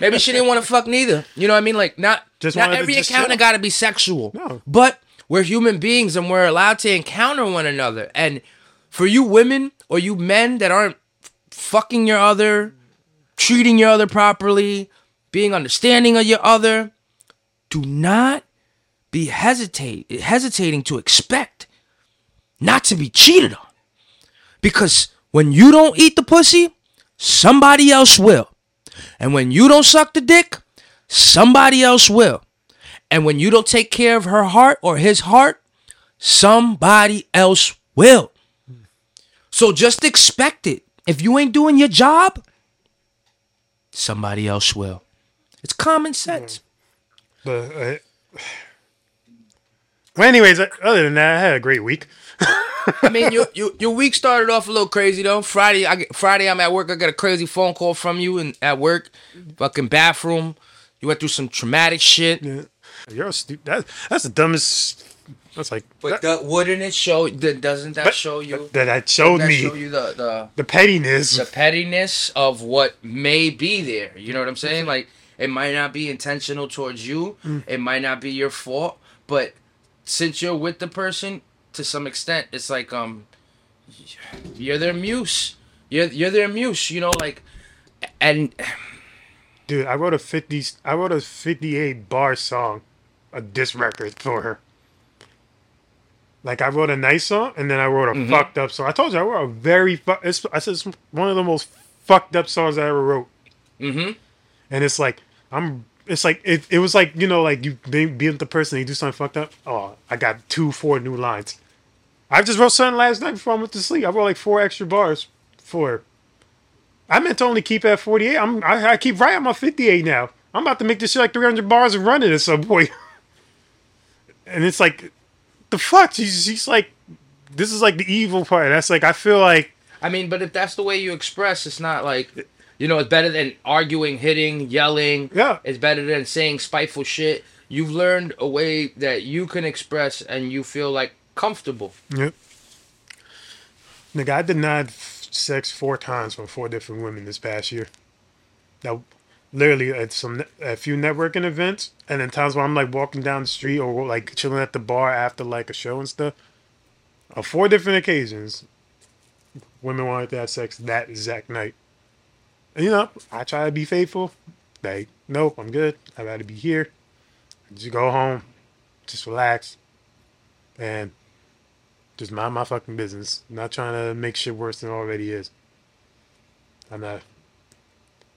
Maybe she didn't want to fuck neither. You know what I mean? Like, not every encounter got to be sexual. No. But we're human beings and we're allowed to encounter one another. And for you women or you men that aren't fucking your other, treating your other properly, being understanding of your other, do not be hesitating to expect not to be cheated on. Because when you don't eat the pussy, somebody else will. And when you don't suck the dick, somebody else will. And when you don't take care of her heart or his heart, somebody else will. So just expect it. If you ain't doing your job, somebody else will. It's common sense. Well, anyways, other than that, I had a great week. I mean, your week started off a little crazy though. Friday, I'm at work. I got a crazy phone call from you at work, fucking bathroom. You went through some traumatic shit. Yeah. You're stupid. That's the dumbest. That's like. But that, wouldn't it show? Doesn't that show you? That showed me. Show you the pettiness. The pettiness of what may be there. You know what I'm saying? Like, it might not be intentional towards you. Mm. It might not be your fault. But since you're with the person, to some extent, it's like you're their muse. You're their muse. You know, like, and. Dude, I wrote a 58 bar song, a diss record for her. Like, I wrote a nice song, and then I wrote a fucked up song. I told you, I wrote a very I said it's one of the most fucked up songs I ever wrote. Mm-hmm. And it's like it was like, you know, like you be with the person and you do something fucked up. Oh, I got 4 new lines. I just wrote something last night before I went to sleep. I wrote like 4 extra bars for her. I meant to only keep at 48. I keep right at my 58 now. I'm about to make this shit like 300 bars and run it at some point. And it's like, the fuck? She's like, this is like the evil part. That's like, I feel like. I mean, but if that's the way you express, it's not like, you know, it's better than arguing, hitting, yelling. Yeah. It's better than saying spiteful shit. You've learned a way that you can express and you feel like comfortable. Yep. Nigga, I did not sex 4 times from 4 different women this past year. Now, literally at a few networking events, and then times where I'm like walking down the street or like chilling at the bar after like a show and stuff. On 4 different occasions, women wanted to have sex that exact night. And you know, I try to be faithful. Like, nope, I'm good. I'd rather be here. Just go home, just relax, and just mind my fucking business. I'm not trying to make shit worse than it already is. I'm not.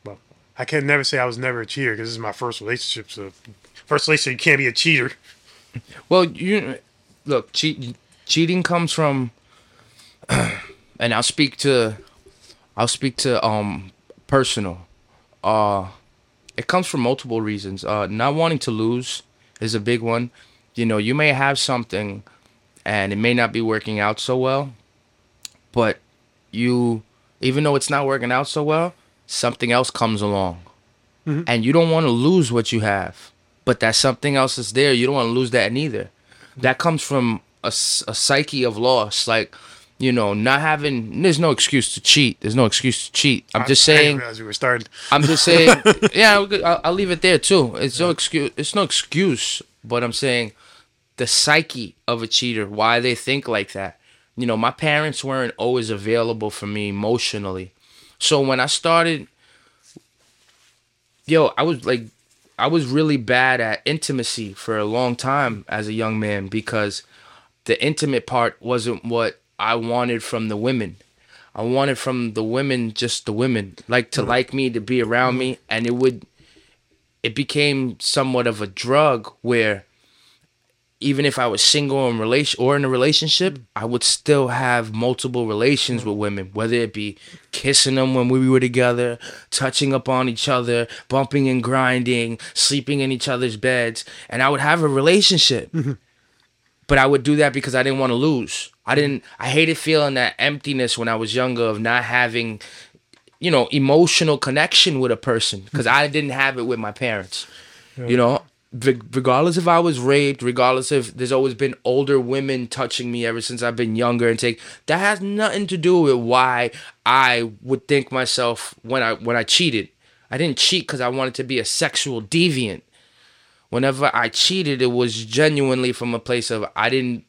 Well, I can never say I was never a cheater because this is my first relationship. So, first relationship, you can't be a cheater. Well, you look. Cheating comes from, and I'll speak to personal. It comes from multiple reasons. Not wanting to lose is a big one. You know, you may have something. And it may not be working out so well, but you, even though it's not working out so well, something else comes along. Mm-hmm. And you don't want to lose what you have, but that something else is there. You don't want to lose that neither. That comes from a psyche of loss. Like, you know, not having, there's no excuse to cheat. There's no excuse to cheat. I'm just saying. I didn't realize we were starting. I'm just saying, yeah, I'll leave it there too. It's no excuse, but I'm saying, the psyche of a cheater, why they think like that. You know, my parents weren't always available for me emotionally. So when I started, I was really bad at intimacy for a long time as a young man because the intimate part wasn't what I wanted from the women. I wanted from the women, just the women, like to like me, to be around me. And it became somewhat of a drug where, even if I was single or in a relationship, I would still have multiple relations with women, whether it be kissing them when we were together, touching up on each other, bumping and grinding, sleeping in each other's beds, and I would have a relationship. Mm-hmm. But I would do that because I didn't want to lose. I hated feeling that emptiness when I was younger of not having, you know, emotional connection with a person because I didn't have it with my parents, you know? Regardless if I was raped, regardless if there's always been older women touching me ever since I've been younger and that has nothing to do with why I would think myself when I cheated. I didn't cheat because I wanted to be a sexual deviant. Whenever I cheated, it was genuinely from a place of I didn't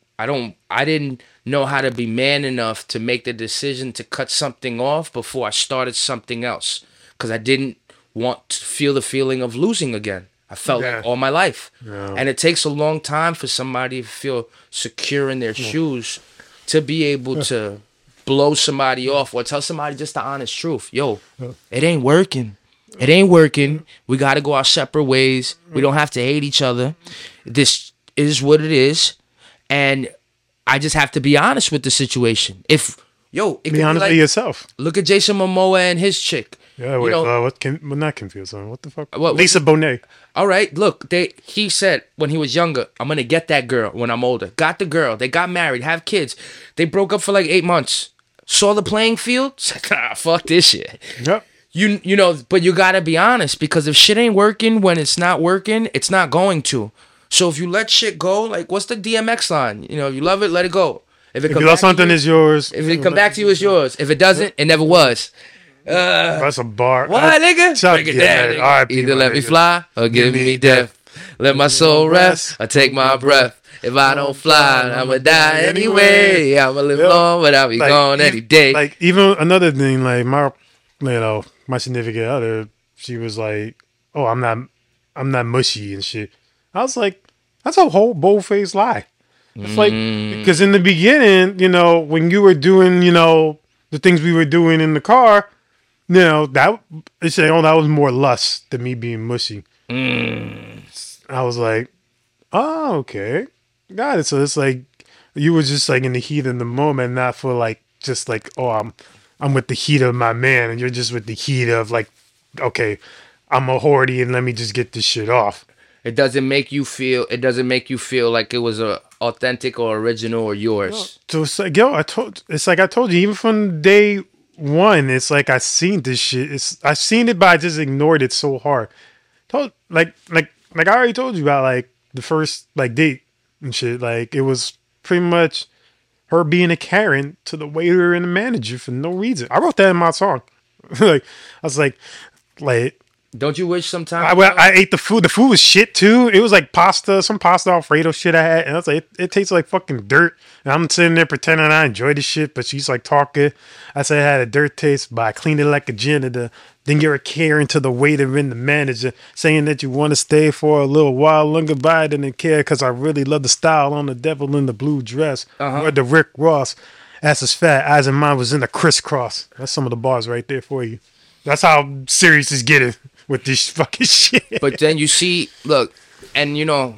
know how to be man enough to make the decision to cut something off before I started something else, because I didn't want to feel the feeling of losing again. I felt all my life. Yeah. And it takes a long time for somebody to feel secure in their shoes to be able to blow somebody off or tell somebody just the honest truth. Yo, it ain't working. It ain't working. We got to go our separate ways. We don't have to hate each other. This is what it is. And I just have to be honest with the situation. Be honest with yourself. Look at Jason Momoa and his chick. Yeah, wait, not confusing. What the fuck? Lisa Bonet. All right, look, he said when he was younger, I'm going to get that girl when I'm older. Got the girl. They got married, have kids. They broke up for like 8 months. Saw the playing field? Fuck this shit. Yep. You know, but you got to be honest, because if shit ain't working when it's not working, it's not going to. So if you let shit go, like what's the DMX line? You know, if you love it, let it go. If you love something, it's yours. If it come back to you, it's yours. If it doesn't, it never was. That's a bar. What, nigga? Chuck, it down, nigga. R.I.P. Either let me fly or give me death. Let my soul rest or take my breath. If I don't fly, I'ma die anyway. I'ma live long, but I'll be gone any day. Like, even another thing, like my significant other, she was like, "Oh, I'm not mushy and shit." I was like, "That's a whole bold-faced lie." It's like, because in the beginning, you know, when you were doing, you know, the things we were doing in the car, you know, that was more lust than me being mushy. Mm. I was like, oh, okay. Got it. So it's like, you were just like in the heat in the moment, not for like, just like, oh, I'm with the heat of my man, and you're just with the heat of like, okay, I'm a horty and let me just get this shit off. It doesn't make you feel like it was a authentic or original or yours. So it's like, I told you, even from day one, it's like I seen this shit. I've seen it, but I just ignored it so hard. I already told you about like the first like date and shit. Like it was pretty much her being a Karen to the waiter and the manager for no reason. I wrote that in my song. Like I was like. Don't you wish sometimes? I ate the food. The food was shit too. It was like pasta, some pasta Alfredo shit I had, and I was like, it tastes like fucking dirt. And I'm sitting there pretending I enjoy the shit, but she's like talking. I said I had a dirt taste, but I cleaned it like a janitor. Then you're a Karen to the waiter and the manager, saying that you want to stay for a little while longer, but I didn't care because I really love the style on the Devil in the Blue Dress or the Rick Ross. Ass is fat, eyes and mine was in the Crisscross. That's some of the bars right there for you. That's how serious it's getting with this fucking shit. But then you see, look, and you know,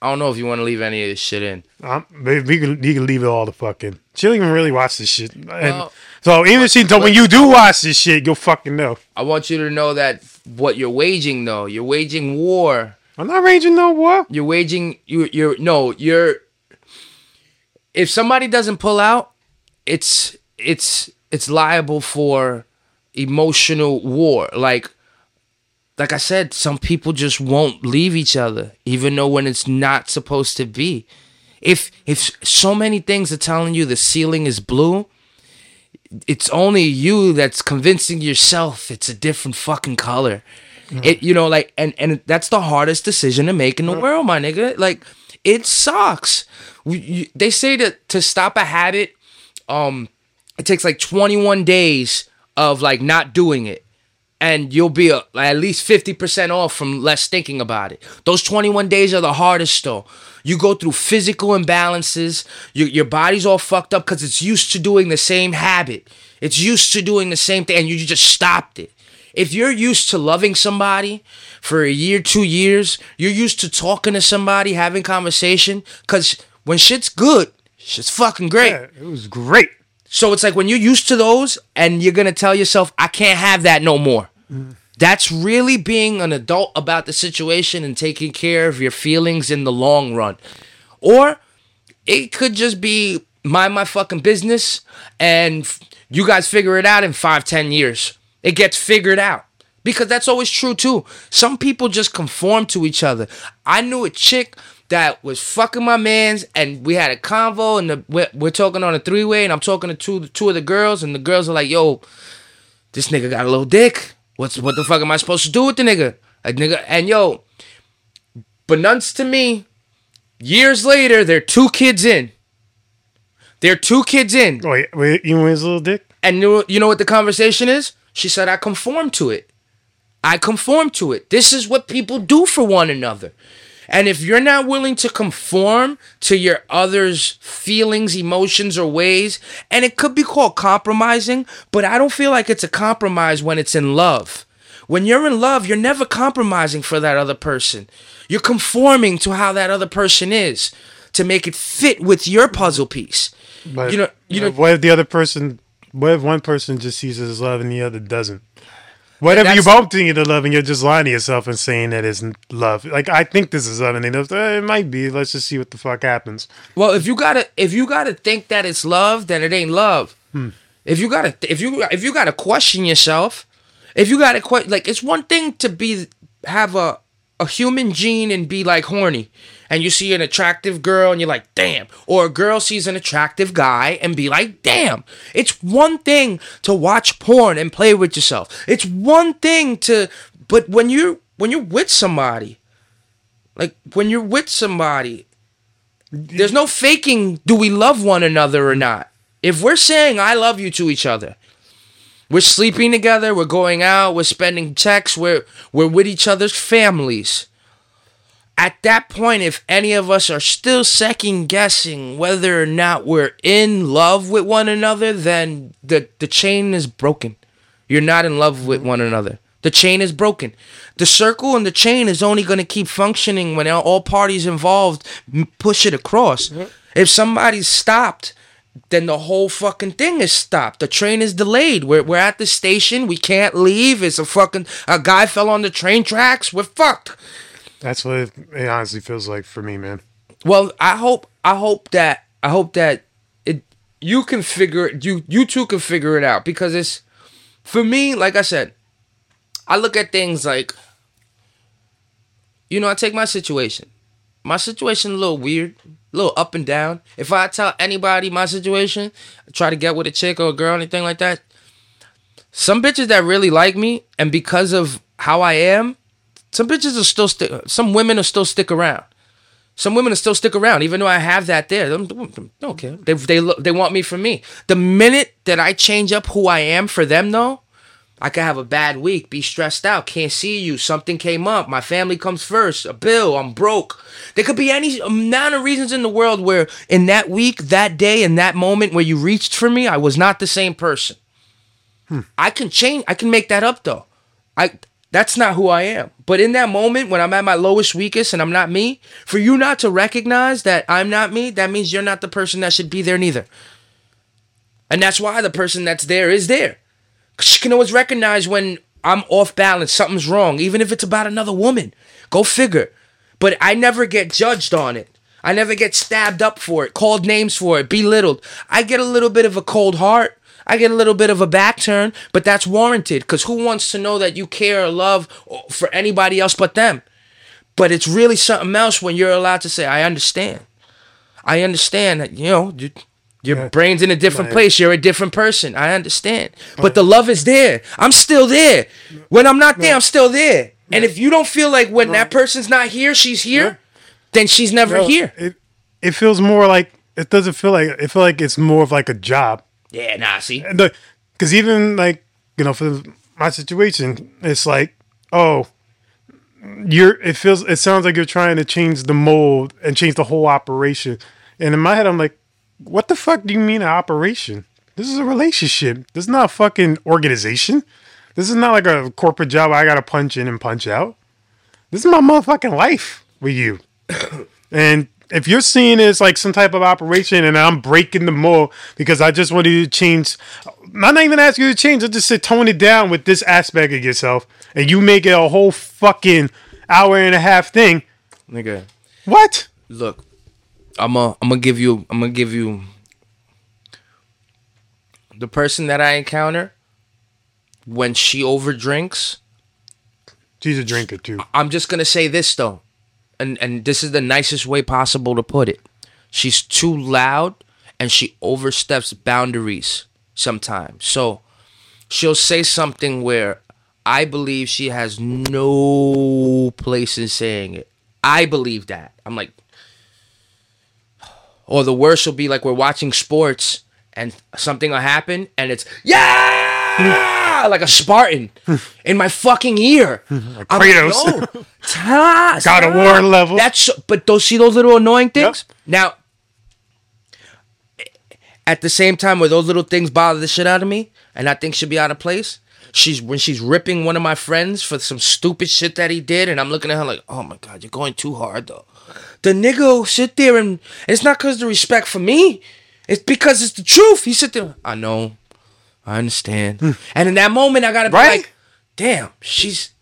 I don't know if you want to leave any of this shit in. You can leave it all the fucking. She don't even really watch this shit. And so even if when you do watch this shit, you'll fucking know. I want you to know that what you're waging, though, you're waging war. I'm not waging no war. You're waging. You're. If somebody doesn't pull out, it's liable for emotional war. Like I said, some people just won't leave each other, even though when it's not supposed to be. If so many things are telling you the ceiling is blue, it's only you that's convincing yourself it's a different fucking color. Mm-hmm. It, you know, like, and that's the hardest decision to make in the world, my nigga. Like, it sucks. They say that to stop a habit, it takes like 21 days of like not doing it, and you'll be at least 50% off from less thinking about it. Those 21 days are the hardest though. You go through physical imbalances. Your body's all fucked up because it's used to doing the same habit. It's used to doing the same thing, and you just stopped it. If you're used to loving somebody for a year, 2 years, you're used to talking to somebody, having conversation, because when shit's good, shit's fucking great. Yeah, it was great. So it's like when you're used to those and you're going to tell yourself, I can't have that no more. Mm. That's really being an adult about the situation and taking care of your feelings in the long run. Or it could just be mind my fucking business and you guys figure it out in 5-10 years. It gets figured out. Because that's always true too. Some people just conform to each other. I knew a chick that was fucking my mans, and we had a convo, and we're talking on a three-way, and I'm talking to two of the girls, and the girls are like, yo, this nigga got a little dick. What the fuck am I supposed to do with the nigga? Like, nigga, and yo, unbeknownst to me, years later, they're two kids in. Wait, you mean his little dick? And you know what the conversation is? She said, I conform to it. This is what people do for one another. And if you're not willing to conform to your other's feelings, emotions, or ways, and it could be called compromising, but I don't feel like it's a compromise when it's in love. When you're in love, you're never compromising for that other person. You're conforming to how that other person is to make it fit with your puzzle piece. But, you know, what if the other person, what if one person just sees it as love and the other doesn't? What if you both think it's love and you're just lying to yourself and saying that it's love? Like, I think this is love, and they know it might be. Let's just see what the fuck happens. Well, if you gotta think that it's love, then it ain't love. If you gotta question yourself. If you got to, like, it's one thing to have a human gene and be, like, horny. And you see an attractive girl and you're like, damn. Or a girl sees an attractive guy and be like, damn. It's one thing to watch porn and play with yourself. It's one thing to, but when you're with somebody, like, there's no faking do we love one another or not. If we're saying I love you to each other, we're sleeping together, we're going out, we're spending texts, we're with each other's families. At that point, if any of us are still second-guessing whether or not we're in love with one another, then the chain is broken. You're not in love with one another. The chain is broken. The circle and the chain is only going to keep functioning when all parties involved push it across. If somebody's stopped, then the whole fucking thing is stopped. The train is delayed. We're at the station. We can't leave. It's a guy fell on the train tracks. We're fucked. That's what it honestly feels like for me, man. Well, I hope that you can figure it. You two can figure it out, because it's, for me, like I said, I look at things like, I take my situation. My situation a little weird. A little up and down. If I tell anybody my situation, try to get with a chick or a girl, anything like that, some bitches that really like me, and because of how I am, some women will still stick around. Some women will still stick around, even though I have that there. They don't care. They want me for me. The minute that I change up who I am for them, though, I could have a bad week, be stressed out, can't see you, something came up, my family comes first, a bill, I'm broke. There could be any amount of reasons in the world where in that week, that day, in that moment where you reached for me, I was not the same person. I can change, I can make that up though. That's not who I am. But in that moment when I'm at my lowest, weakest, and I'm not me, for you not to recognize that I'm not me, that means you're not the person that should be there neither. And that's why the person that's there is there. She can always recognize when I'm off balance, something's wrong, even if it's about another woman. Go figure. But I never get judged on it. I never get stabbed up for it, called names for it, belittled. I get a little bit of a cold heart. I get a little bit of a back turn, but that's warranted, because who wants to know that you care or love for anybody else but them? But it's really something else when you're allowed to say, I understand. I understand that, your brain's in a different place. You're a different person. I understand. But the love is there. I'm still there. When I'm not there, I'm still there. And if you don't feel like when that person's not here, she's here, then she's never here. It feels more like, it doesn't feel like, it feel like it's more of like a job. Yeah, nah, see. Because even like, for my situation, it's like, it sounds like you're trying to change the mold and change the whole operation. And in my head, I'm like, what the fuck do you mean an operation? This is a relationship. This is not a fucking organization. This is not like a corporate job where I got to punch in and punch out. This is my motherfucking life with you. And if you're seeing it as like some type of operation and I'm breaking the mold because I just wanted you to change, I'm not even asking you to change. I just said tone it down with this aspect of yourself, and you make it a whole fucking hour and a half thing. Nigga. What? Look. I'm gonna give you the person that I encounter when she overdrinks. She's a drinker too. I'm just gonna say this though, and this is the nicest way possible to put it. She's too loud and she oversteps boundaries sometimes. So she'll say something where I believe she has no place in saying it. I believe that. I'm like, or the worst will be like we're watching sports and something will happen and it's, yeah, like a Spartan in my fucking ear. Like Kratos. Like, no, God of War level. But don't see those little annoying things? Yep. Now, at the same time where those little things bother the shit out of me and I think should be out of place, When she's ripping one of my friends for some stupid shit that he did, and I'm looking at her like, oh my God, you're going too hard though. The nigga will sit there and it's not because of the respect for me. It's because it's the truth. He sit there, I know. I understand. And in that moment, I got to be like, damn, she's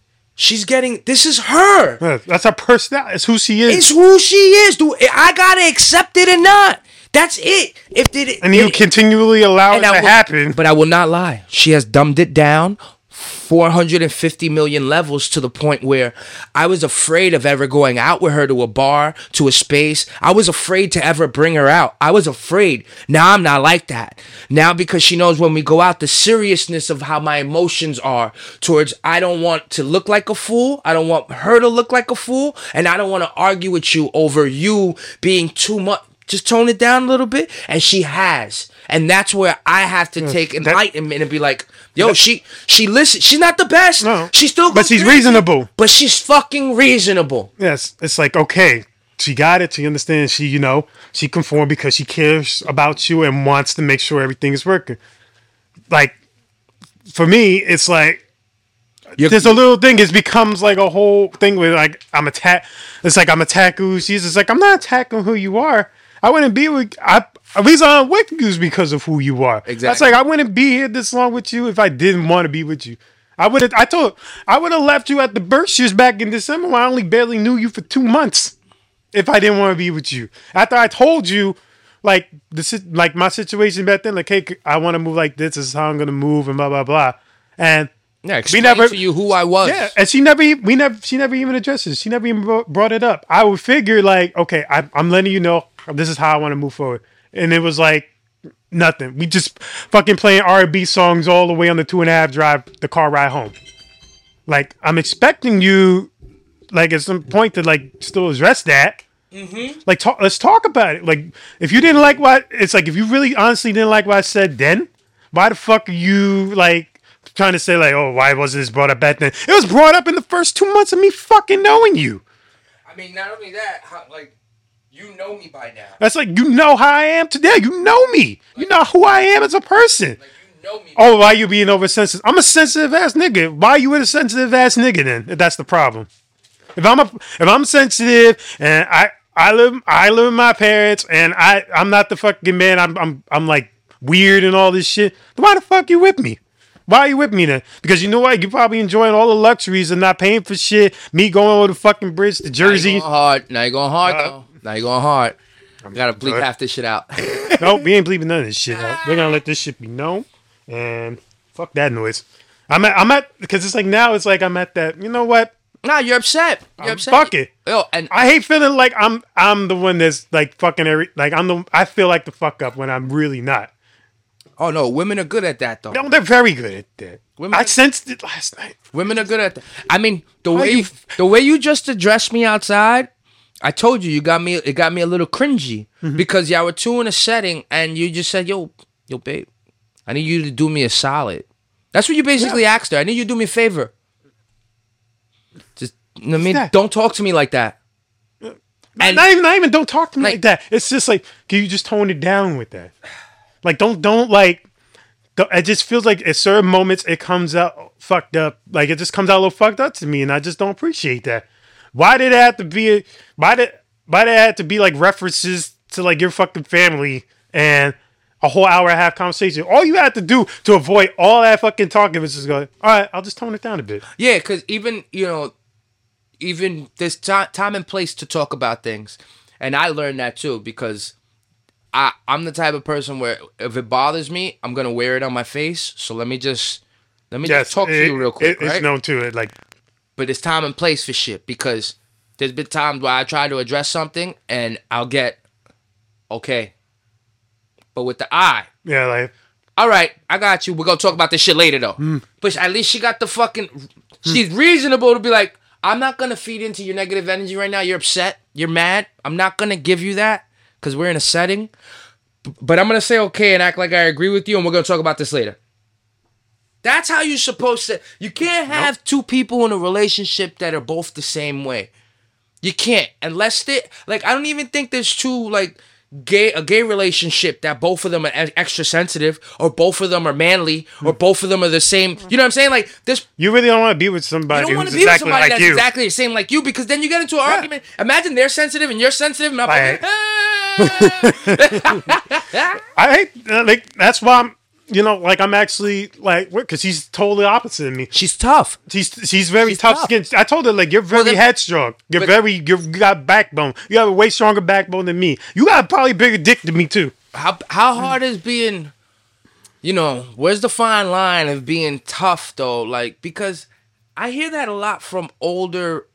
getting, this is her. That's her personality. It's who she is. It's who she is, dude. I got to accept it or not. That's it. You continually allow it to happen. But I will not lie. She has dumbed it down 450 million levels to the point where I was afraid of ever going out with her to a bar, to a space. I was afraid to ever bring her out. I was afraid. Now I'm not like that. Now because she knows when we go out, the seriousness of how my emotions are towards I don't want to look like a fool. I don't want her to look like a fool. And I don't want to argue with you over you being too much. Just tone it down a little bit, and she has. And that's where I have to take enlightenment and be like, yo, she listens. She's not the best. No, she's still good. But she's reasonable. But she's fucking reasonable. Yes. It's like, okay, she got it. She understands. She, she conformed because she cares about you and wants to make sure everything is working. Like, for me, it's like, there's a little thing. It becomes like a whole thing where like, it's like I'm attacking who she is. It's like, I'm not attacking who you are. I wouldn't be with at least I'm with you because of who you are. Exactly. That's like I wouldn't be here this long with you if I didn't want to be with you. I would have left you at the Berkshires back in December when I only barely knew you for 2 months if I didn't want to be with you. After I told you like my situation back then, like, hey, I want to move like this, this is how I'm gonna move and blah blah blah. And yeah, explain to you who I was. Yeah, and she never even addresses. She never even brought it up. I would figure like, okay, I'm letting you know this is how I want to move forward. And it was like nothing. We just fucking playing R&B songs all the way on the 2.5 drive, the car ride home. Like, I'm expecting you, like, at some point to, like, still address that. Mm-hmm. Like, let's talk about it. Like, if you didn't like what, it's like, if you really honestly didn't like what I said then, why the fuck are you, like, trying to say, like, oh, why wasn't this brought up back then? It was brought up in the first 2 months of me fucking knowing you. I mean, not only that, you know me by now. That's like, you know how I am today. You know me. Like, you know who I am as a person. Like, you know me. Oh, why you being oversensitive? I'm a sensitive ass nigga. Why you a sensitive ass nigga then? If that's the problem. If I'm sensitive and I live with my parents and I'm not the fucking man. I'm like weird and all this shit. Then why the fuck you with me? Why are you with me then? Because you know what? You're probably enjoying all the luxuries and not paying for shit. Me going over the fucking bridge to Jersey. Now you're going hard though. Now you're going hard. We gotta bleep half this shit out. Nope, we ain't bleeping none of this shit out. We're gonna let this shit be known. And fuck that noise. I'm at because it's like now it's like I'm at that. You know what? Nah, you're upset. Fuck it. Yo, and I hate feeling like I'm the one that's like fucking I feel like the fuck up when I'm really not. Oh no, women are good at that though. No, they're very good at that. I sensed it last night. Women are good at that. I mean, the way you just addressed me outside. I told you, it got me a little cringy because y'all were two in a setting and you just said, yo, babe, I need you to do me a solid. That's what you basically asked her. I need you to do me a favor. Just, I mean, don't talk to me like that. And not even don't talk to me like that. It's just like, can you just tone it down with that? Like, don't, it just feels like at certain moments it comes out fucked up. Like, it just comes out a little fucked up to me and I just don't appreciate that. Why did it have to be? Why did it have to be like references to like your fucking family and a whole hour and a half conversation? All you had to do to avoid all that fucking talking was just go, all right, I'll just tone it down a bit. Yeah, because even there's time and place to talk about things, and I learned that too because I'm the type of person where if it bothers me, I'm gonna wear it on my face. So let me just talk to you real quick. It's known to it like. But it's time and place for shit because there's been times where I try to address something and I'll get okay, but with the eye. Yeah, like all right, I got you. We're going to talk about this shit later, though. Mm. But at least she got the fucking... She's reasonable to be like, I'm not going to feed into your negative energy right now. You're upset. You're mad. I'm not going to give you that because we're in a setting. But I'm going to say okay and act like I agree with you, and we're going to talk about this later. That's how you're supposed to... You can't have two people in a relationship that are both the same way. You can't. Unless they... Like, I don't even think there's two, like... a gay relationship that both of them are extra sensitive, or both of them are manly, or both of them are the same. You know what I'm saying? Like this, you really don't want to be with somebody who's exactly like you. You don't want to be with somebody that's exactly the same like you, because then you get into an argument. Imagine they're sensitive and you're sensitive, and I'm like, I hate, that's why I'm, you know, like I'm actually like, because she's totally opposite of me. She's tough. She's very tough skinned. I told her, like, you're very headstrong. You've got backbone. You have a way stronger backbone than me. You got probably bigger dick than me too. How hard is being, you know, where's the fine line of being tough though? Like, because I hear that a lot from older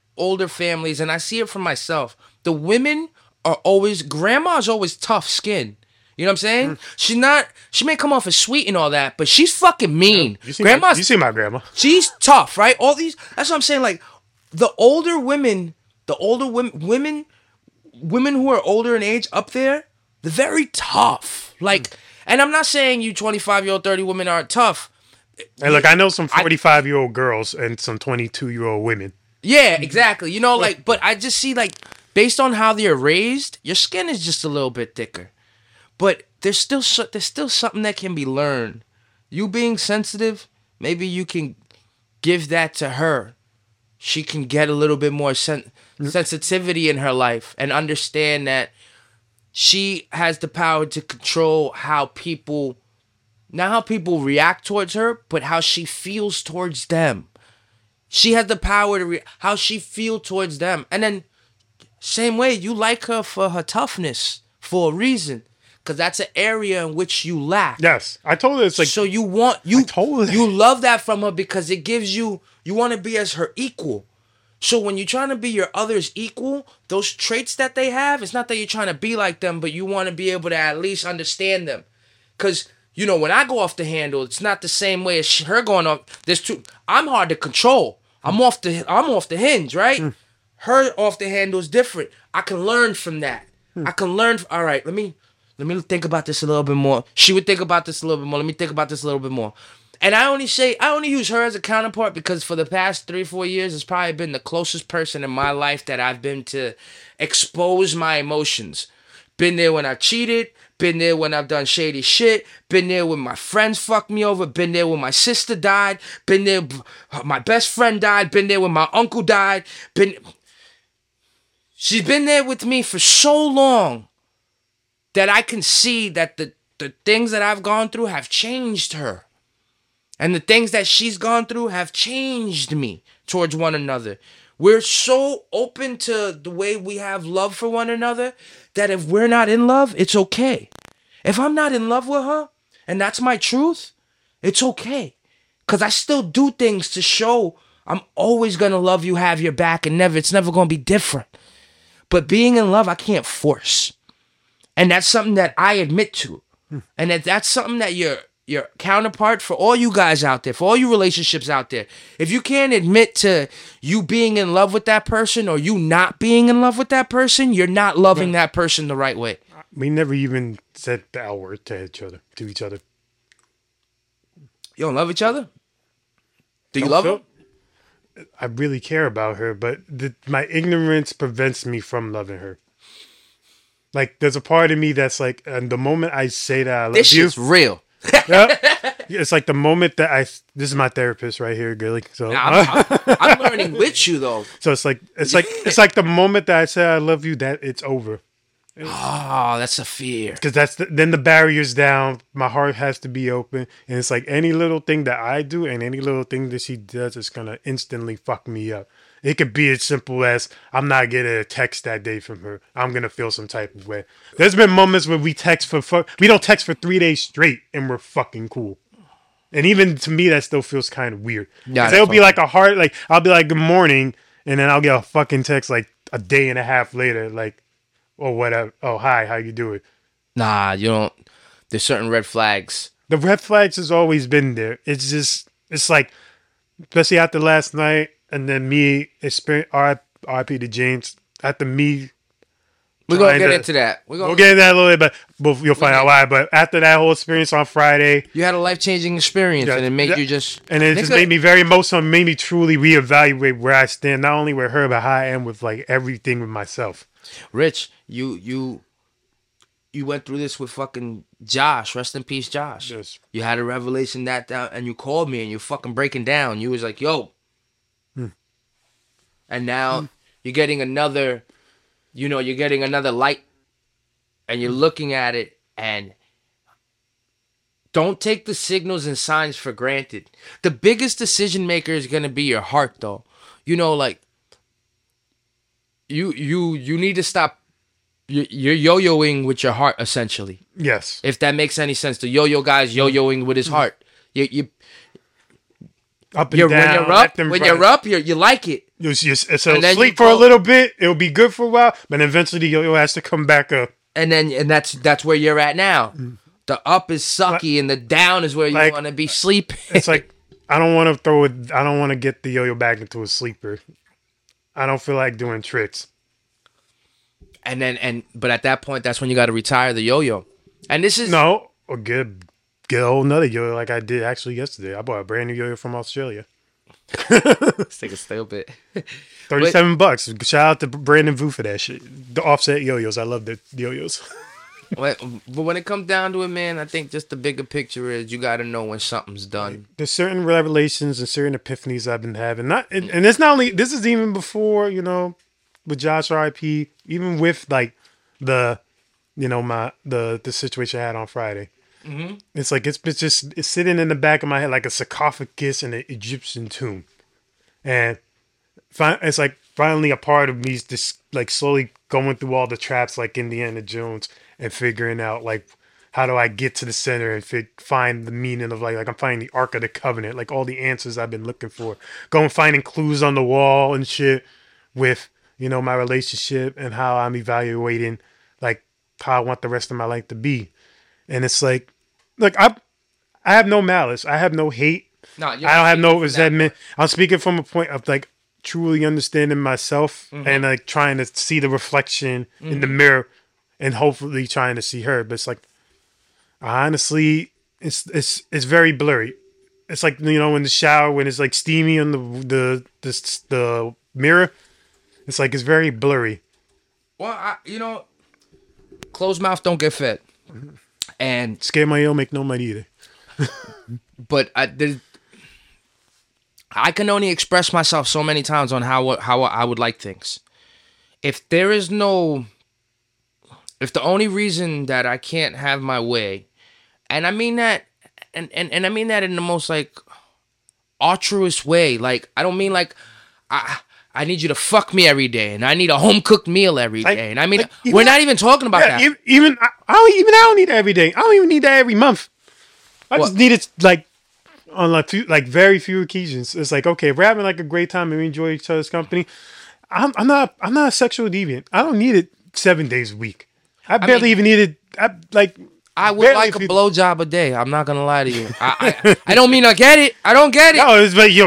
families, and I see it from myself. The women are always, grandma's always tough skinned. You know what I'm saying? Mm. She's not... She may come off as sweet and all that, but she's fucking mean. You see my grandma. She's tough, right? All these... That's what I'm saying. Like, women who are older in age up there, they're very tough. Like, and I'm not saying you 25-year-old, 30 women aren't tough. And look, I know some 45-year-old girls and some 22-year-old women. Yeah, exactly. You know, like, but I just see, like, based on how they're raised, your skin is just a little bit thicker. But there's still something that can be learned. You being sensitive, maybe you can give that to her. She can get a little bit more sensitivity in her life and understand that she has the power to control not how people react towards her, but how she feels towards them. She has the power to how she feel towards them. And then, same way, you like her for her toughness for a reason. Because that's an area in which you lack. Yes. I told her it's like... So you love that from her because it gives you... You want to be as her equal. So when you're trying to be your other's equal, those traits that they have, it's not that you're trying to be like them, but you want to be able to at least understand them. Because, you know, when I go off the handle, it's not the same way as her going off. I'm hard to control. I'm off the hinge, right? Mm. Her off the handle is different. I can learn from that. Mm. I can learn... All right, let me think about this a little bit more. She would think about this a little bit more. Let me think about this a little bit more. And I only use her as a counterpart because for the past 3-4 years, it's probably been the closest person in my life that I've been to expose my emotions. Been there when I cheated. Been there when I've done shady shit. Been there when my friends fucked me over. Been there when my sister died. Been there my best friend died. Been there when my uncle died. She's been there with me for so long. That I can see that the things that I've gone through have changed her. And the things that she's gone through have changed me towards one another. We're so open to the way we have love for one another that if we're not in love, it's okay. If I'm not in love with her, and that's my truth, it's okay. Because I still do things to show I'm always going to love you, have your back, and never, it's never going to be different. But being in love, I can't force. And that's something that I admit to. And that's something that your counterpart, for all you guys out there, for all you relationships out there, if you can't admit to you being in love with that person or you not being in love with that person, you're not loving that person the right way. We never even said the L word to each other. You don't love each other? Do you love her? I really care about her, but my ignorance prevents me from loving her. Like, there's a part of me that's like, and the moment I say that I love you... This shit's real. Yeah, it's like the moment that this is my therapist right here, Gilly. So I'm learning with you, though. So it's like the moment that I say I love you, that it's over. Oh, that's a fear. Because then the barrier's down. My heart has to be open. And it's like any little thing that I do and any little thing that she does is going to instantly fuck me up. It could be as simple as, I'm not getting a text that day from her. I'm going to feel some type of way. There's been moments where we don't text for 3 days straight and we're fucking cool. And even to me, that still feels kind of weird. Yeah, it'll be like a hard, like, I'll be like, good morning. And then I'll get a fucking text like a day and a half later, like, oh, whatever. Oh, hi, how you doing? Nah, you don't. There's certain red flags The red flags has always been there. It's just, it's like, especially after last night, and then me experience RIP to James. After me, we're gonna get into that. We'll get into that a little bit, but you'll find out why. But after that whole experience on Friday, you had a life changing experience, and it made you just, and it just made me very emotional. Made me truly reevaluate where I stand, not only with her, but how I am with like everything with myself. Rich, you went through this with fucking Josh. Rest in peace, Josh. Yes. You had a revelation that down, and you called me, and you're fucking breaking down. You was like, yo. And now you're getting another, you know, you're getting another light, and you're looking at it, and don't take the signals and signs for granted. The biggest decision maker is going to be your heart, though. You know, like, you need to stop. You're yo-yoing with your heart, essentially. Yes. If that makes any sense. The yo-yo guy's yo-yoing with his heart. You up and down. When you're up, you like it. So sleep for a little bit. It'll be good for a while. But eventually the yo-yo has to come back up. And that's where you're at now. The up is sucky, like, and the down is where you want to be sleeping. It's like, I don't want to get the yo-yo back into a sleeper. I don't feel like doing tricks. But at that point, that's when you got to retire the yo-yo. And this is or get a whole nother yo-yo like I did actually yesterday. I bought a brand new yo-yo from Australia. Let's take a stale bit. $37. Shout out to Brandon Vu for that shit. The offset yo-yos. I love the yo-yos. But when it comes down to it, man, I think just the bigger picture is you got to know when something's done. There's certain revelations and certain epiphanies I've been having. And it's not only, this is even before, you know, with Josh R.I.P., even with like the situation I had on Friday, it's like it's sitting in the back of my head like a sarcophagus in an Egyptian tomb, and it's like finally a part of me's just like slowly going through all the traps like Indiana Jones and figuring out like how do I get to the center and find the meaning of like I'm finding the Ark of the Covenant, like all the answers I've been looking for, going finding clues on the wall and shit with. You know, my relationship and how I'm evaluating, like, how I want the rest of my life to be. And it's like, look, I have no malice. I have no hate. I don't have no resentment. I'm speaking from a point of, like, truly understanding myself and, like, trying to see the reflection in the mirror and hopefully trying to see her. But it's like, honestly, it's very blurry. It's like, you know, in the shower when it's, like, steamy on the mirror. It's like it's very blurry. Well, closed mouth don't get fed, and scared money don't make no money either. But I can only express myself so many times on how I would like things. If the only reason that I can't have my way, and I mean that, and I mean that in the most like altruist way. Like I don't mean like I need you to fuck me every day, and I need a home-cooked meal every day. And I mean, we're not even talking about that. I don't need that every day. I don't even need that every month. I just need it like on like few, like very few occasions. It's like, okay, if we're having like a great time and we enjoy each other's company. I'm not a sexual deviant. I don't need it 7 days a week. I barely even need it. I would like a blowjob a day. I'm not gonna lie to you. I don't mean I get it. I don't get it. No,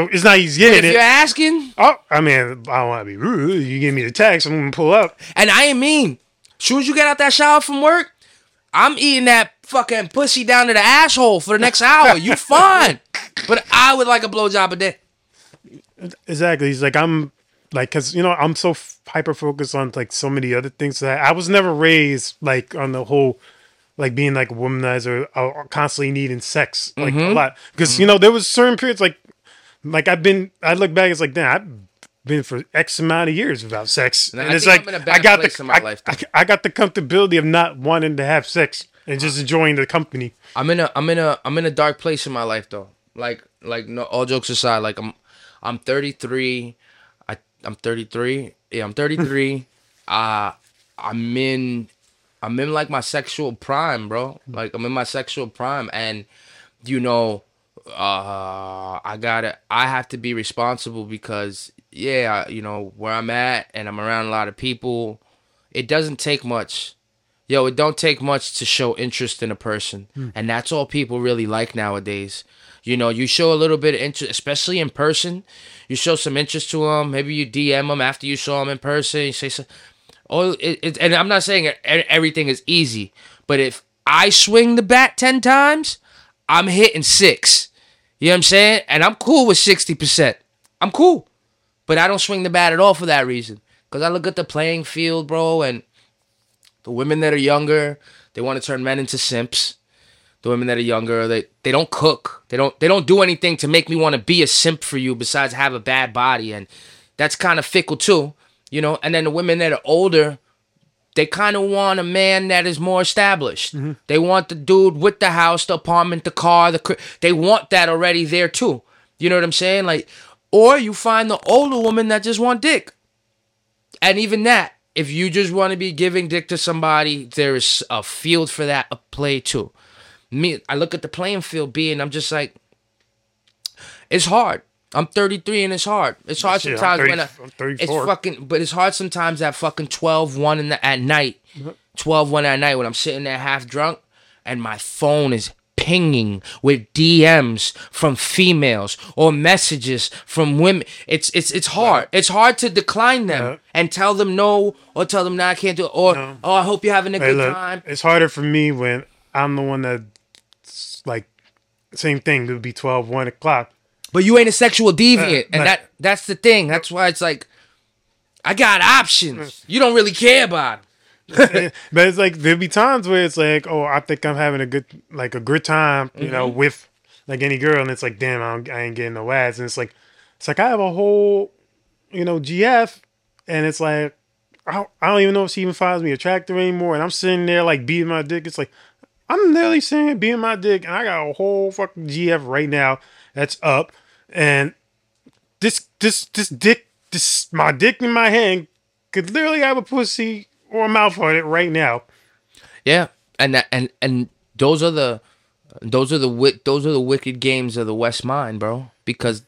it's not easy getting it. If you're asking, I don't want to be rude. You give me the text, I'm gonna pull up. And I ain't mean. Soon as you get out that shower from work, I'm eating that fucking pussy down to the asshole for the next hour. You fine, but I would like a blowjob a day. Exactly. He's like I'm like because you know I'm so hyper focused on like so many other things that I was never raised like on the whole. Like being like a womanizer or constantly needing sex like a lot because you know there was certain periods like I look back it's like damn I've been for X amount of years without sex and it's like I got the comfortability of not wanting to have sex and just enjoying the company. I'm in a dark place in my life though like no all jokes aside like I'm 33 I'm 33 I'm in like my sexual prime, bro. Like I'm in my sexual prime, and you know, I have to be responsible because, yeah, you know where I'm at, and I'm around a lot of people. It doesn't take much yo, it don't take much to show interest in a person. And that's all people really like nowadays. You know, you show a little bit of interest, especially in person. You show some interest to them. Maybe you DM them after you saw them in person. You say, and I'm not saying everything is easy, but if I swing the bat 10 times, I'm hitting 6. You know what I'm saying? And I'm cool with 60%. I'm cool. But I don't swing the bat at all for that reason. Because I look at the playing field, bro, and the women that are younger, they want to turn men into simps. The women that are younger, they don't cook. They don't do anything to make me want to be a simp for you besides have a bad body. And that's kind of fickle too, you know. And then the women that are older, they kind of want a man that is more established. Mm-hmm. They want the dude with the house, the apartment, the car. They want that already there too. You know what I'm saying? Like, or you find the older woman that just want dick. And even that, if you just want to be giving dick to somebody, there is a field for that, a play too. Me, I look at the playing field, B, and I'm just like, it's hard. I'm 33 and it's hard. It's hard sometimes. I'm 34. It's hard sometimes at fucking 12-1 at night. 12-1 at night when I'm sitting there half drunk and my phone is pinging with DMs from females or messages from women. It's hard. It's hard to decline them and tell them no or tell them no, I can't do it. Or, oh, I hope you're having a good time. It's harder for me when I'm the one that's like, same thing. It would be 12, 1 o'clock. But you ain't a sexual deviant, and that's the thing. That's why it's like, I got options. You don't really care about them. But it's like there'll be times where it's like, oh, I think I'm having a good time, you know, with like any girl, and it's like, damn, I ain't getting no ads, and it's like I have a whole, you know, GF, and it's like I don't even know if she even finds me attractive anymore, and I'm sitting there like beating my dick. It's like I'm literally sitting here beating my dick, and I got a whole fucking GF right now that's up. And this my dick in my hand could literally have a pussy or a mouth on it right now. Yeah, and those are the wicked games of the West Mind, bro. Because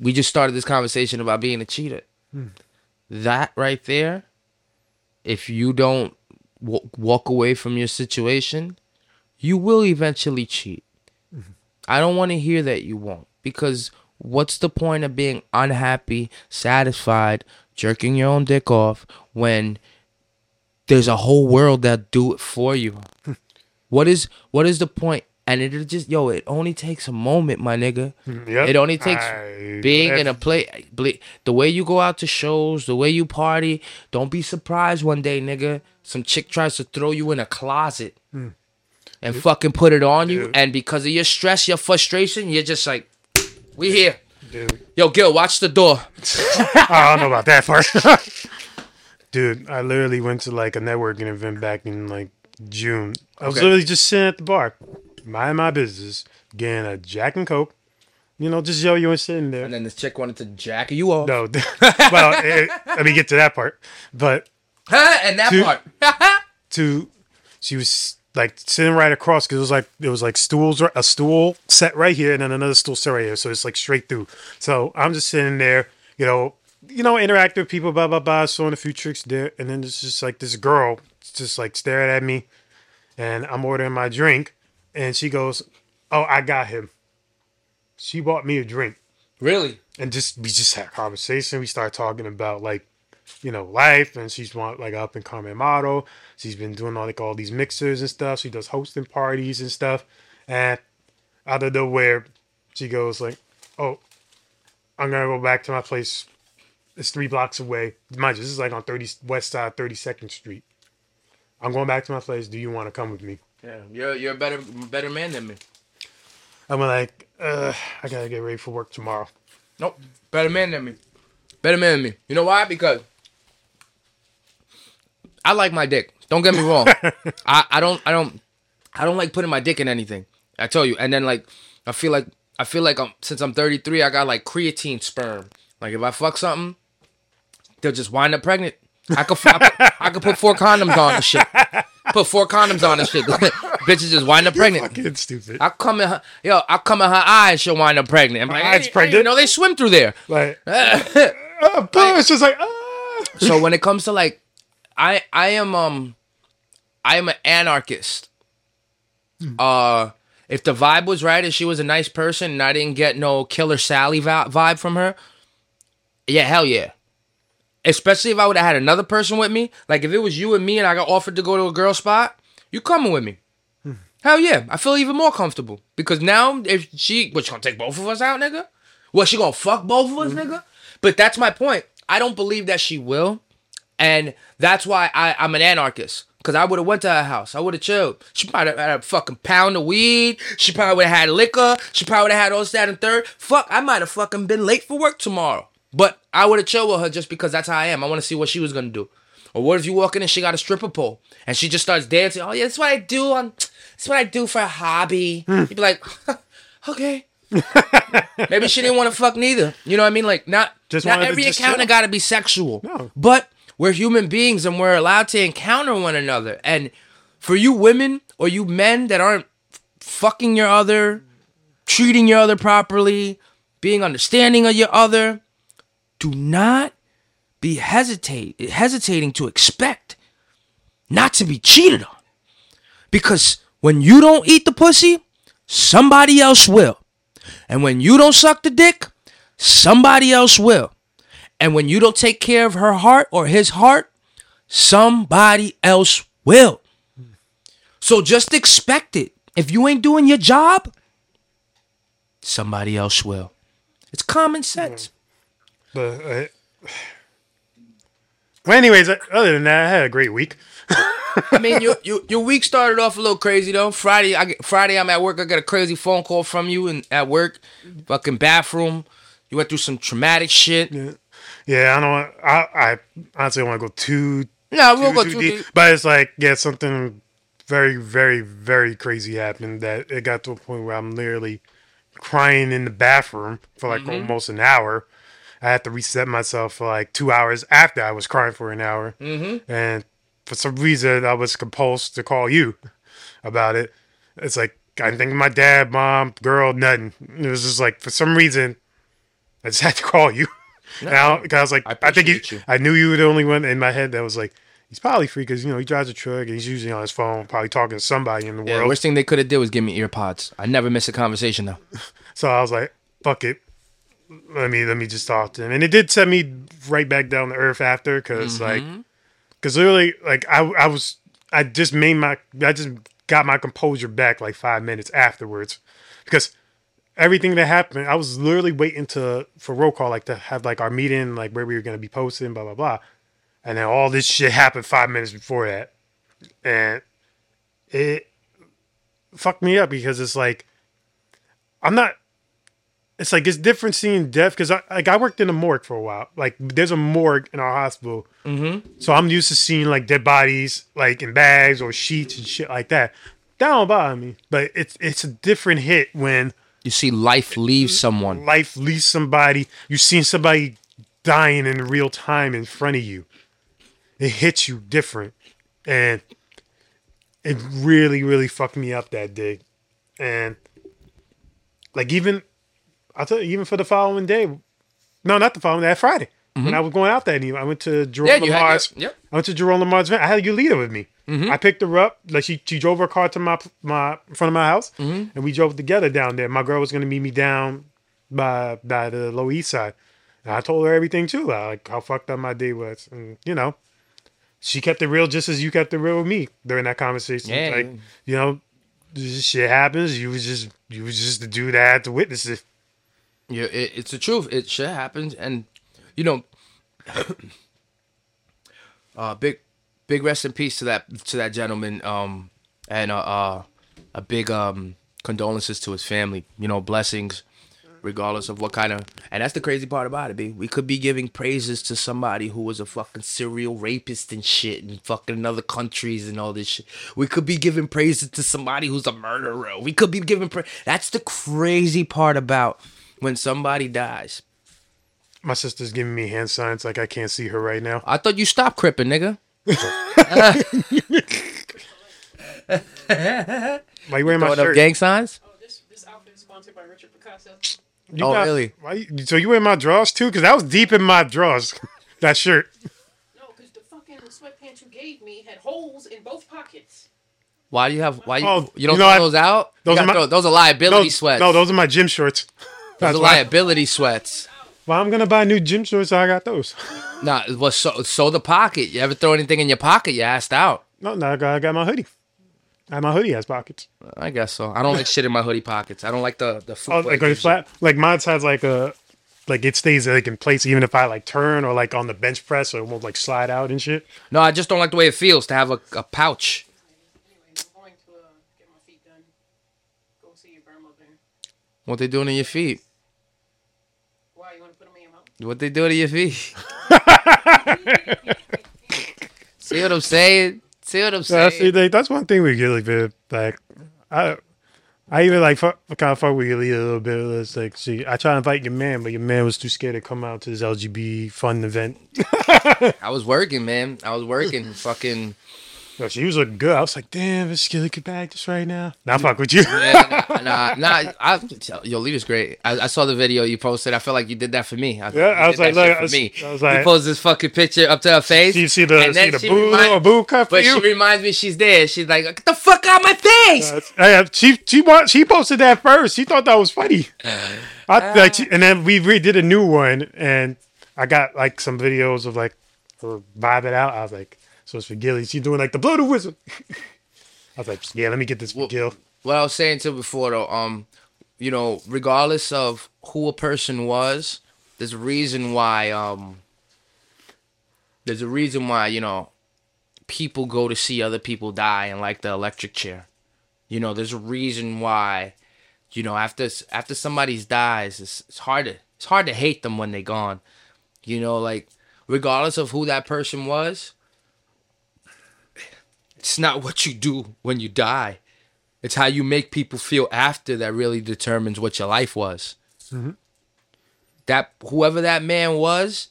we just started this conversation about being a cheater. That right there, if you don't walk away from your situation, you will eventually cheat. I don't want to hear that you won't. Because what's the point of being unhappy, satisfied, jerking your own dick off when there's a whole world that do it for you? What is the point? And it just, yo, it only takes a moment, my nigga. Yep. It only takes being in a play. The way you go out to shows, the way you party, don't be surprised one day, nigga, some chick tries to throw you in a closet and fucking put it on you. And because of your stress, your frustration, you're just like, we here. Dude. Yo, Gil, watch the door. I don't know about that part. Dude, I literally went to like a networking event back in like June. I was literally just sitting at the bar, minding my business, getting a Jack and Coke. You know, just yo-yo and sitting there. And then this chick wanted to jack you off. No. Well, let me get to that part. But... and that part. She was... like sitting right across, because it was like a stool set right here and then another stool set right here, so it's like straight through. So I'm just sitting there, you know, interact with people, blah blah blah, showing a few tricks there, and then it's just like this girl just like staring at me, and I'm ordering my drink, and she goes, "Oh, I got him." She bought me a drink, really, and we just had a conversation. We started talking about like, you know, life, and she's like up and coming model. She's been doing all these mixers and stuff. She does hosting parties and stuff. And out of nowhere, she goes like, "Oh, I'm gonna go back to my place. It's 3 blocks away. Mind you, this is like on West Side, 32nd Street. I'm going back to my place. Do you want to come with me?" Yeah, you're a better man than me. I'm like, I gotta get ready for work tomorrow. Nope, better man than me. You know why? Because I like my dick. Don't get me wrong. I don't like putting my dick in anything. I tell you. And then like I feel like since I'm 33, I got like creatine sperm. Like if I fuck something, they'll just wind up pregnant. I could put 4 condoms on and shit. Bitches just wind up pregnant. You're fucking stupid. I come in her eye and she'll wind up pregnant. I'm like, my eyes pregnant. You know they swim through there. Like, it's just like. So when it comes to like. I am I am an anarchist. If the vibe was right and she was a nice person and I didn't get no Killer Sally vibe from her, yeah, hell yeah. Especially if I would have had another person with me. Like, if it was you and me and I got offered to go to a girl spot, you coming with me. Hell yeah. I feel even more comfortable. Because now, if she... What, she gonna take both of us out, nigga? What, she gonna fuck both of us, nigga? But that's my point. I don't believe that she will. And that's why I'm an anarchist. Because I would have went to her house. I would have chilled. She probably had a fucking pound of weed. She probably would have had liquor. She probably would have had all this, that, and third. Fuck, I might have fucking been late for work tomorrow. But I would have chilled with her just because that's how I am. I want to see what she was going to do. Or what if you walk in and she got a stripper pole and she just starts dancing? Oh, yeah, that's what I do. That's what I do for a hobby. You'd be like, okay. Maybe she didn't want to fuck neither. You know what I mean? Like, not every encounter got to be sexual. No. But we're human beings and we're allowed to encounter one another. And for you women or you men that aren't fucking your other, treating your other properly, being understanding of your other, do not be hesitating to expect not to be cheated on. Because when you don't eat the pussy, somebody else will. And when you don't suck the dick, somebody else will. And when you don't take care of her heart or his heart, somebody else will. So just expect it. If you ain't doing your job, somebody else will. It's common sense. But anyways, other than that, I had a great week. I mean, your week started off a little crazy though. Friday, I'm at work. I got a crazy phone call from you at work, fucking bathroom. You went through some traumatic shit. Yeah. I don't want. I honestly don't want to go too. Yeah, we won't go too deep. But it's like, yeah, something very, very, very crazy happened that it got to a point where I'm literally crying in the bathroom for like almost an hour. I had to reset myself for like 2 hours after I was crying for an hour. And for some reason, I was compulsed to call you about it. It's like, I think my dad, mom, girl, nothing. It was just like, for some reason, I just had to call you. Because I was like, I think you. I knew you were the only one in my head that was like, he's probably free because, you know, he drives a truck and he's usually on his phone, probably talking to somebody in the world. The worst thing they could have did was give me earpods. I never miss a conversation, though. So I was like, fuck it. Let me just talk to him, and it did set me right back down to earth after, because literally, like I just got my composure back like 5 minutes afterwards, because everything that happened, I was literally waiting for roll call, like to have like our meeting, like where we were gonna be posting, blah blah blah, and then all this shit happened 5 minutes before that, and it fucked me up because it's like I'm not. It's like, it's different seeing death because I worked in a morgue for a while. Like, there's a morgue in our hospital. So I'm used to seeing like dead bodies, like in bags or sheets and shit like that. That don't bother me, but it's a different hit when you see life leave someone. Life leaves somebody. You've seen somebody dying in real time in front of you. It hits you different, and it really, really fucked me up that day. And like even for the following day. No, not the following day, Friday. When I was going out that evening, I went to Jerome Lamar's event. I had Yulita with me. I picked her up. Like she drove her car to my front of my house, and we drove together down there. My girl was going to meet me down by the Lower East Side. And I told her everything too, like how fucked up my day was. And, you know, she kept it real just as you kept it real with me during that conversation. Yeah. Like, you know, this shit happens. You was just the dude that had to witness it. Yeah, it's the truth. It shit happens, and you know, big rest in peace to that gentleman, and a big condolences to his family. You know, blessings, regardless of what kind of. And that's the crazy part about it, B. We could be giving praises to somebody who was a fucking serial rapist and shit, and fucking in other countries and all this shit. We could be giving praises to somebody who's a murderer. We could be giving praise. That's the crazy part about. When somebody dies. My sister's giving me hand signs like I can't see her right now. I thought you stopped cripping, nigga. Why you wearing my shirt? Gang signs? Oh, this outfit is sponsored by Richard Picasso. Really? So you wearing my drawers too? Because that was deep in my drawers. That shirt. No, because the fucking sweatpants that you gave me had holes in both pockets. Why do you have? Why you don't throw those out? Those are liability sweats. No, those are my gym shorts. Those are liability sweats. Well, I'm gonna buy new gym shorts. So I got those. Nah, well, so the pocket. You ever throw anything in your pocket? You assed out. No, I got my hoodie. My hoodie has pockets. I guess so. I don't like shit in my hoodie pockets. I don't like the footwear. Oh, like a flat. Like mine has like a, like it stays like in place even if I like turn or like on the bench press, so it won't like slide out and shit. No, I just don't like the way it feels to have a pouch. What they doing to your feet? Why you want to put them in your mouth? What they doing to your feet? See what I'm saying? See, like, that's one thing we really bit. Like, I even like kind of fuck with Elite a little bit. It's like, see, I try to invite your man, but your man was too scared to come out to this LGB fun event. I was working, man. Fucking. Yo, she was looking good. I was like, damn, this kid could bag this right now. Nah, fuck with you. Yeah, nah. Your leader's great. I saw the video you posted. I feel like you did that for me. I was like, look, I was like, you posted this fucking picture up to her face. You see the boo cut for you? But she reminds me she's there. She's like, get the fuck out of my face. She posted that first. She thought that was funny. And then we redid a new one. And I got like some videos of like her vibing out. I was like, so it's for Gilly. She's doing like the blow the whistle. I was like, yeah, let me get this for Gil. What I was saying to before though, you know, regardless of who a person was, there's a reason why you know, people go to see other people die and like the electric chair. You know, there's a reason why, you know, after somebody's dies, it's hard to hate them when they're gone. You know, like regardless of who that person was. It's not what you do when you die. It's how you make people feel after that really determines what your life was. Mm-hmm. That whoever that man was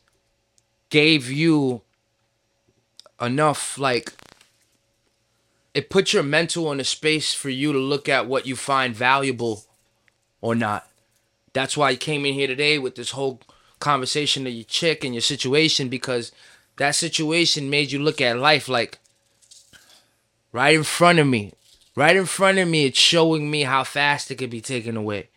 gave you enough, like, it put your mental in a space for you to look at what you find valuable or not. That's why you came in here today with this whole conversation of your chick and your situation, because that situation made you look at life like, Right in front of me, it's showing me how fast it could be taken away.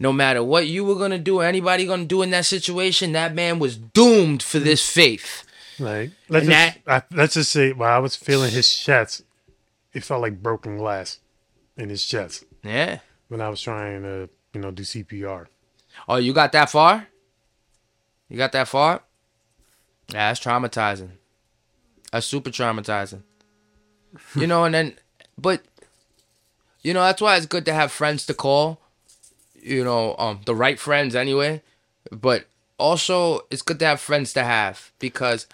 No matter what you were going to do or anybody going to do in that situation, that man was doomed for this faith. Like, let's just say, while I was feeling his chest, it felt like broken glass in his chest. Yeah. When I was trying to, you know, do CPR. Oh, you got that far? Yeah, that's traumatizing. That's super traumatizing. You know, and then, but, you know, that's why it's good to have friends to call, you know, the right friends anyway, but also it's good to have friends to have, because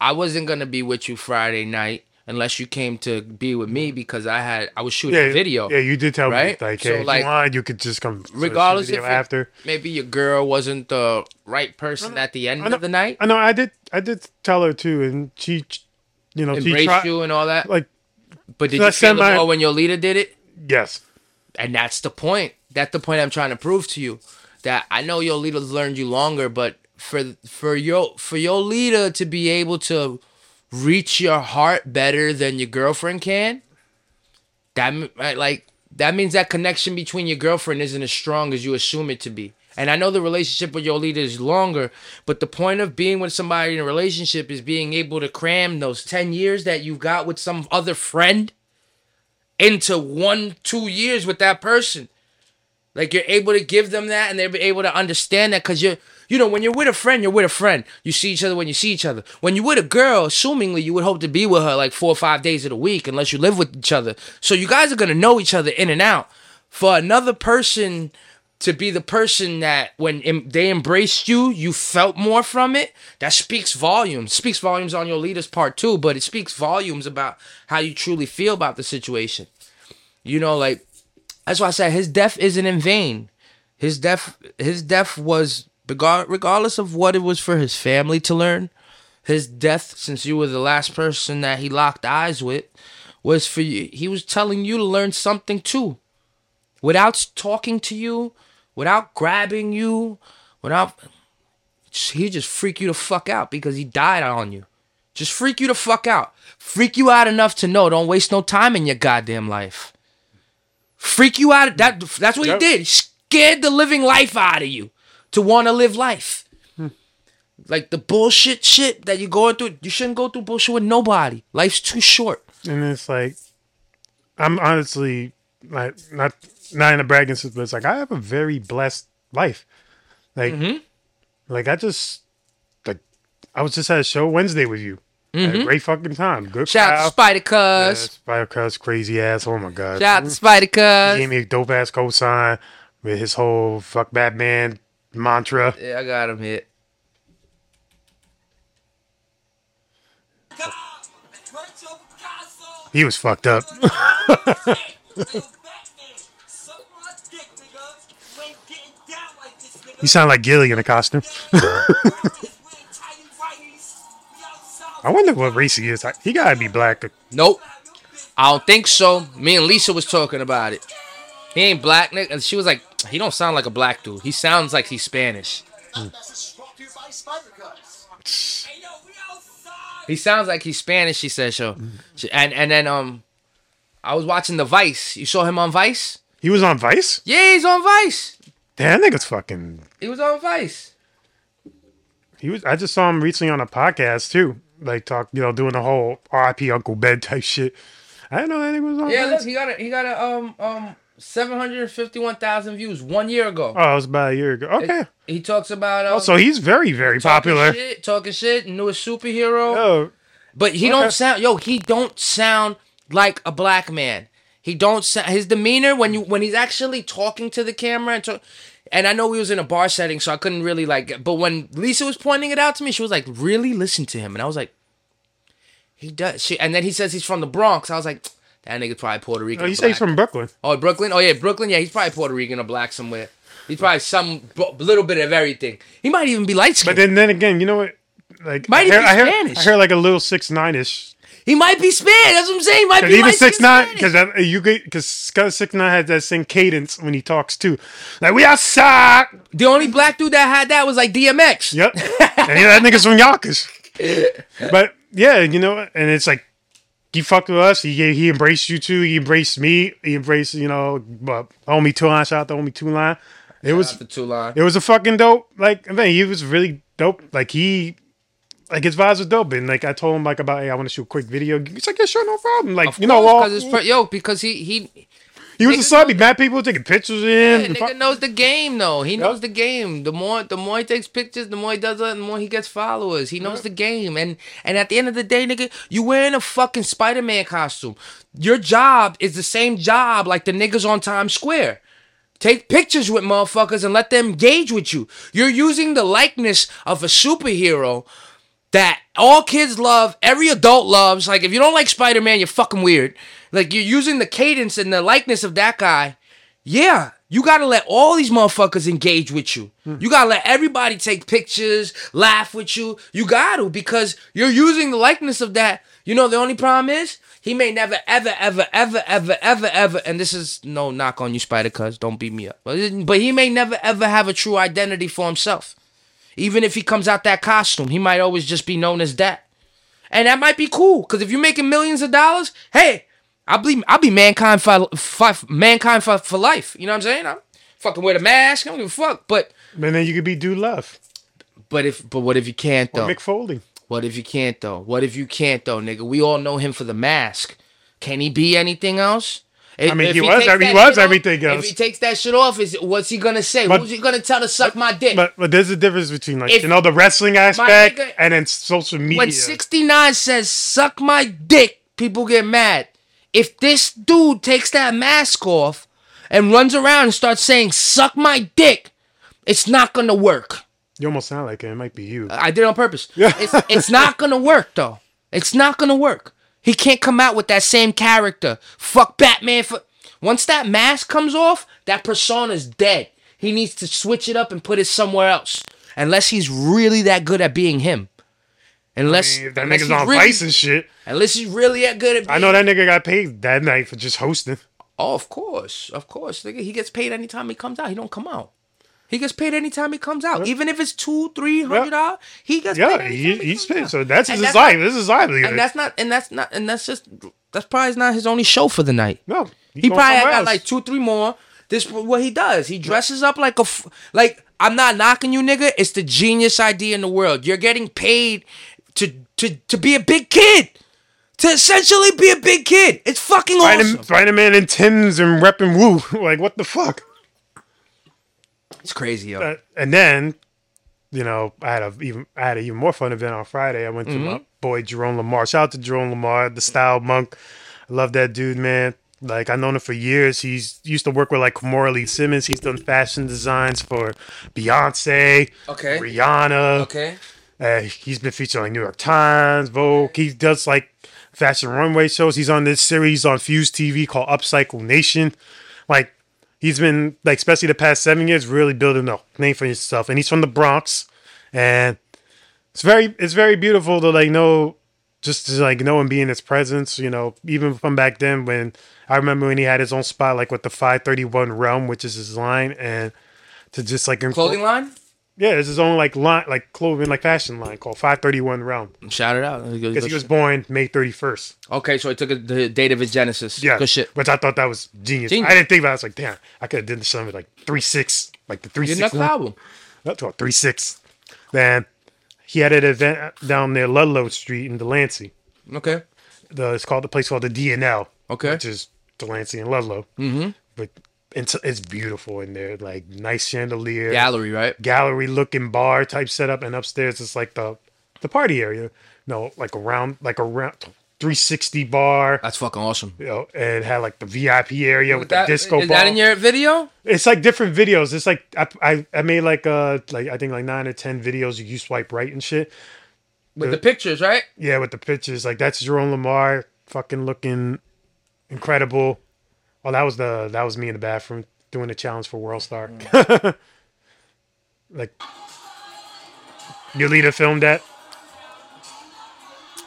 I wasn't going to be with you Friday night unless you came to be with me, because I was shooting a video. Yeah, you did tell me, like, so, hey, like, you could just come regardless if after. Maybe your girl wasn't the right person at the end of the night. I know, I did tell her too, and she... You know, embrace you and all that. Like, but did you feel the more when your leader did it? Yes. And that's the point. That's the point I'm trying to prove to you. That I know your leader learned you longer, but for your leader to be able to reach your heart better than your girlfriend can, that means that connection between your girlfriend isn't as strong as you assume it to be. And I know the relationship with your leader is longer, but the point of being with somebody in a relationship is being able to cram those 10 years that you've got with some other friend into 1-2 years with that person. Like, you're able to give them that, and they're able to understand that, because when you're with a friend, you're with a friend. You see each other when you see each other. When you're with a girl, assumingly, you would hope to be with her like 4 or 5 days of the week, unless you live with each other. So you guys are going to know each other in and out. For another person... to be the person that when they embraced you, you felt more from it, that speaks volumes. Speaks volumes on your leader's part too, but it speaks volumes about how you truly feel about the situation. You know, like, that's why I said his death isn't in vain. His death was, regardless of what it was for his family to learn, his death, since you were the last person that he locked eyes with, was for you. He was telling you to learn something too. Without talking to you, without grabbing you, he just freaked you the fuck out because he died on you. Just freak you the fuck out. Freak you out enough to know don't waste no time in your goddamn life. Freak you out. That's what he did. He scared the living life out of you to want to live life. Like the bullshit shit that you're going through. You shouldn't go through bullshit with nobody. Life's too short. And it's like, I'm honestly like not in a bragging sense, but it's like I have a very blessed life. Like, like I just like I was just at a show Wednesday with you. Had a great fucking time. Good shout out to Spider-Cuz. Spider-Cuz, crazy ass. Oh my god. Shout out to Spider-Cuz. He gave me a dope ass cosign with his whole fuck Batman mantra. Yeah, I got him hit. He was fucked up. You sound like Gilly in a costume. I wonder what race he is. He gotta be black. Nope. I don't think so. Me and Lisa was talking about it. He ain't black, nigga. And she was like, he don't sound like a black dude. He sounds like he's Spanish. He sounds like he's Spanish, she said, so. And then I was watching the Vice. You saw him on Vice? He was on Vice? Yeah, he's on Vice. Damn, that nigga's fucking... He was on Vice. He was. I just saw him recently on a podcast, too. Like, talk, you know, doing the whole RIP Uncle Ben type shit. I didn't know that nigga was on Vice. Yeah, look, he got a 751,000 views 1 year ago. Oh, it was about a year ago. Okay. He talks about... so he's very, very popular. Talking shit, newest superhero. Oh. But he don't sound... Yo, he don't sound like a black man. He don't sound... His demeanor, when he's actually talking to the camera and I know we was in a bar setting, so I couldn't really like... But when Lisa was pointing it out to me, she was like, really listen to him. And I was like, he does. And then he says he's from the Bronx. I was like... That nigga's probably Puerto Rican. Oh, you say he's from Brooklyn. Oh, Brooklyn? Oh, yeah, Brooklyn. Yeah, he's probably Puerto Rican or black somewhere. He's probably some little bit of everything. He might even be light skinned. But then again, you know what? Like, might even be Spanish. I heard like a little 6ix9ine ish. He might be Spanish. That's what I'm saying. He might be even 6ix9ine. Because 6ix9ine had that same cadence when he talks too. Like, we outside. The only black dude that had that was like DMX. Yep. And that nigga's from Yonkers. But yeah, you know, and it's like, he fucked with us. He embraced you too. He embraced me. He embraced, you know, homie Toulon. Shout out to homie Toulon. It was a fucking dope. Like, man, he was really dope. Like his vibes were dope. And like I told him like about, hey, I want to shoot a quick video. He's like, yeah, sure, no problem. Like, because he was a celebrity. Mad people were taking pictures of him. Yeah, nigga knows the game though. He knows the game. The more he takes pictures, the more he does it, the more he gets followers. He knows the game. And at the end of the day, nigga, you wearing a fucking Spider-Man costume. Your job is the same job like the niggas on Times Square. Take pictures with motherfuckers and let them engage with you. You're using the likeness of a superhero that all kids love, every adult loves. Like, if you don't like Spider-Man, you're fucking weird. Like, you're using the cadence and the likeness of that guy. Yeah, you got to let all these motherfuckers engage with you. You got to let everybody take pictures, laugh with you. You got to, because you're using the likeness of that. You know, the only problem is, he may never, ever, ever, ever, ever, ever, ever, and this is no knock on you, Spider-Cuz, don't beat me up. But he may never, ever have a true identity for himself. Even if he comes out that costume, he might always just be known as that. And that might be cool, because if you're making millions of dollars, hey, I'll be Mankind for life. You know what I'm saying? I'm fucking wear the mask. I don't give a fuck. But then you could be Dude Love. But what if you can't, though? Or Mick Foley. What if you can't, though, nigga? We all know him for the mask. Can he be anything else? He was everything else. If he takes that shit off, what's he going to say? Who's he going to tell to suck my dick? But there's a difference between, like, you know, the wrestling aspect and then social media. When 6ix9ine says, suck my dick, people get mad. If this dude takes that mask off and runs around and starts saying, suck my dick, it's not going to work. You almost sound like it might be you. I did it on purpose. Yeah. It's not going to work, though. It's not going to work. He can't come out with that same character. Fuck Batman. Once that mask comes off, that persona's dead. He needs to switch it up and put it somewhere else. Unless he's really that good at being him. Unless that nigga's on Vice and shit. Unless he's really that good at being... I know that nigga got paid that night for just hosting. Oh, of course. Nigga, he gets paid anytime he comes out. He don't come out. He gets paid anytime he comes out. Even if it's $200-$300, he gets paid anytime he comes out. So that's his life. This is life. And that's probably not his only show for the night. No. He probably got like 2-3 more. This is what he does. He dresses up like like, I'm not knocking you, nigga. It's the genius idea in the world. You're getting paid to be a big kid. To essentially be a big kid. It's fucking awesome. Spider-Man and Tim's and repping Woo. Like, what the fuck? It's crazy, yo. And then, you know, I had an even more fun event on Friday. I went to my boy Jerome Lamar. Shout out to Jerome Lamar, the style monk. I love that dude, man. Like, I've known him for years. He's used to work with, like, Kamora Lee Simmons. He's done fashion designs for Beyonce, Rihanna. Okay. He's been featured on New York Times, Vogue. He does, like, fashion runway shows. He's on this series on Fuse TV called Upcycle Nation. Like, he's been, like, especially the past 7 years, really building a name for himself. And he's from the Bronx. And it's very beautiful to, like, know... Just to, like, know and be in his presence, you know, even from back then when I remember when he had his own spot, like with the 531 Realm, which is his line, and to just like clothing line? Yeah, it's his own like line, like clothing, like fashion line called 531 Realm. Shout it out. Because he was born May 31st. Okay, so it took the date of his genesis. Yeah. Good shit. Which I thought that was genius. I didn't think about it. I was like, damn, I could have done something like 3-6, like the 3-6. Your next album. That's called 3-6. Then. He had an event down there, Ludlow Street in Delancey. Okay. It's called the place called the DNL. Okay. Which is Delancey and Ludlow. Mm-hmm. But it's beautiful in there. Like, nice chandelier. Gallery, right? Gallery-looking bar type setup. And upstairs, it's like the party area. No, like around 360 bar. That's fucking awesome. You know, and it had like the VIP area with the disco ball. Is that in your video? It's like different videos. It's like I made like I think like 9 or 10 videos you swipe right and shit. With the pictures, right? Yeah, with the pictures. Like that's Jerome Lamar fucking looking incredible. Oh, that was me in the bathroom doing the challenge for World Star. Mm. Like your leader filmed that.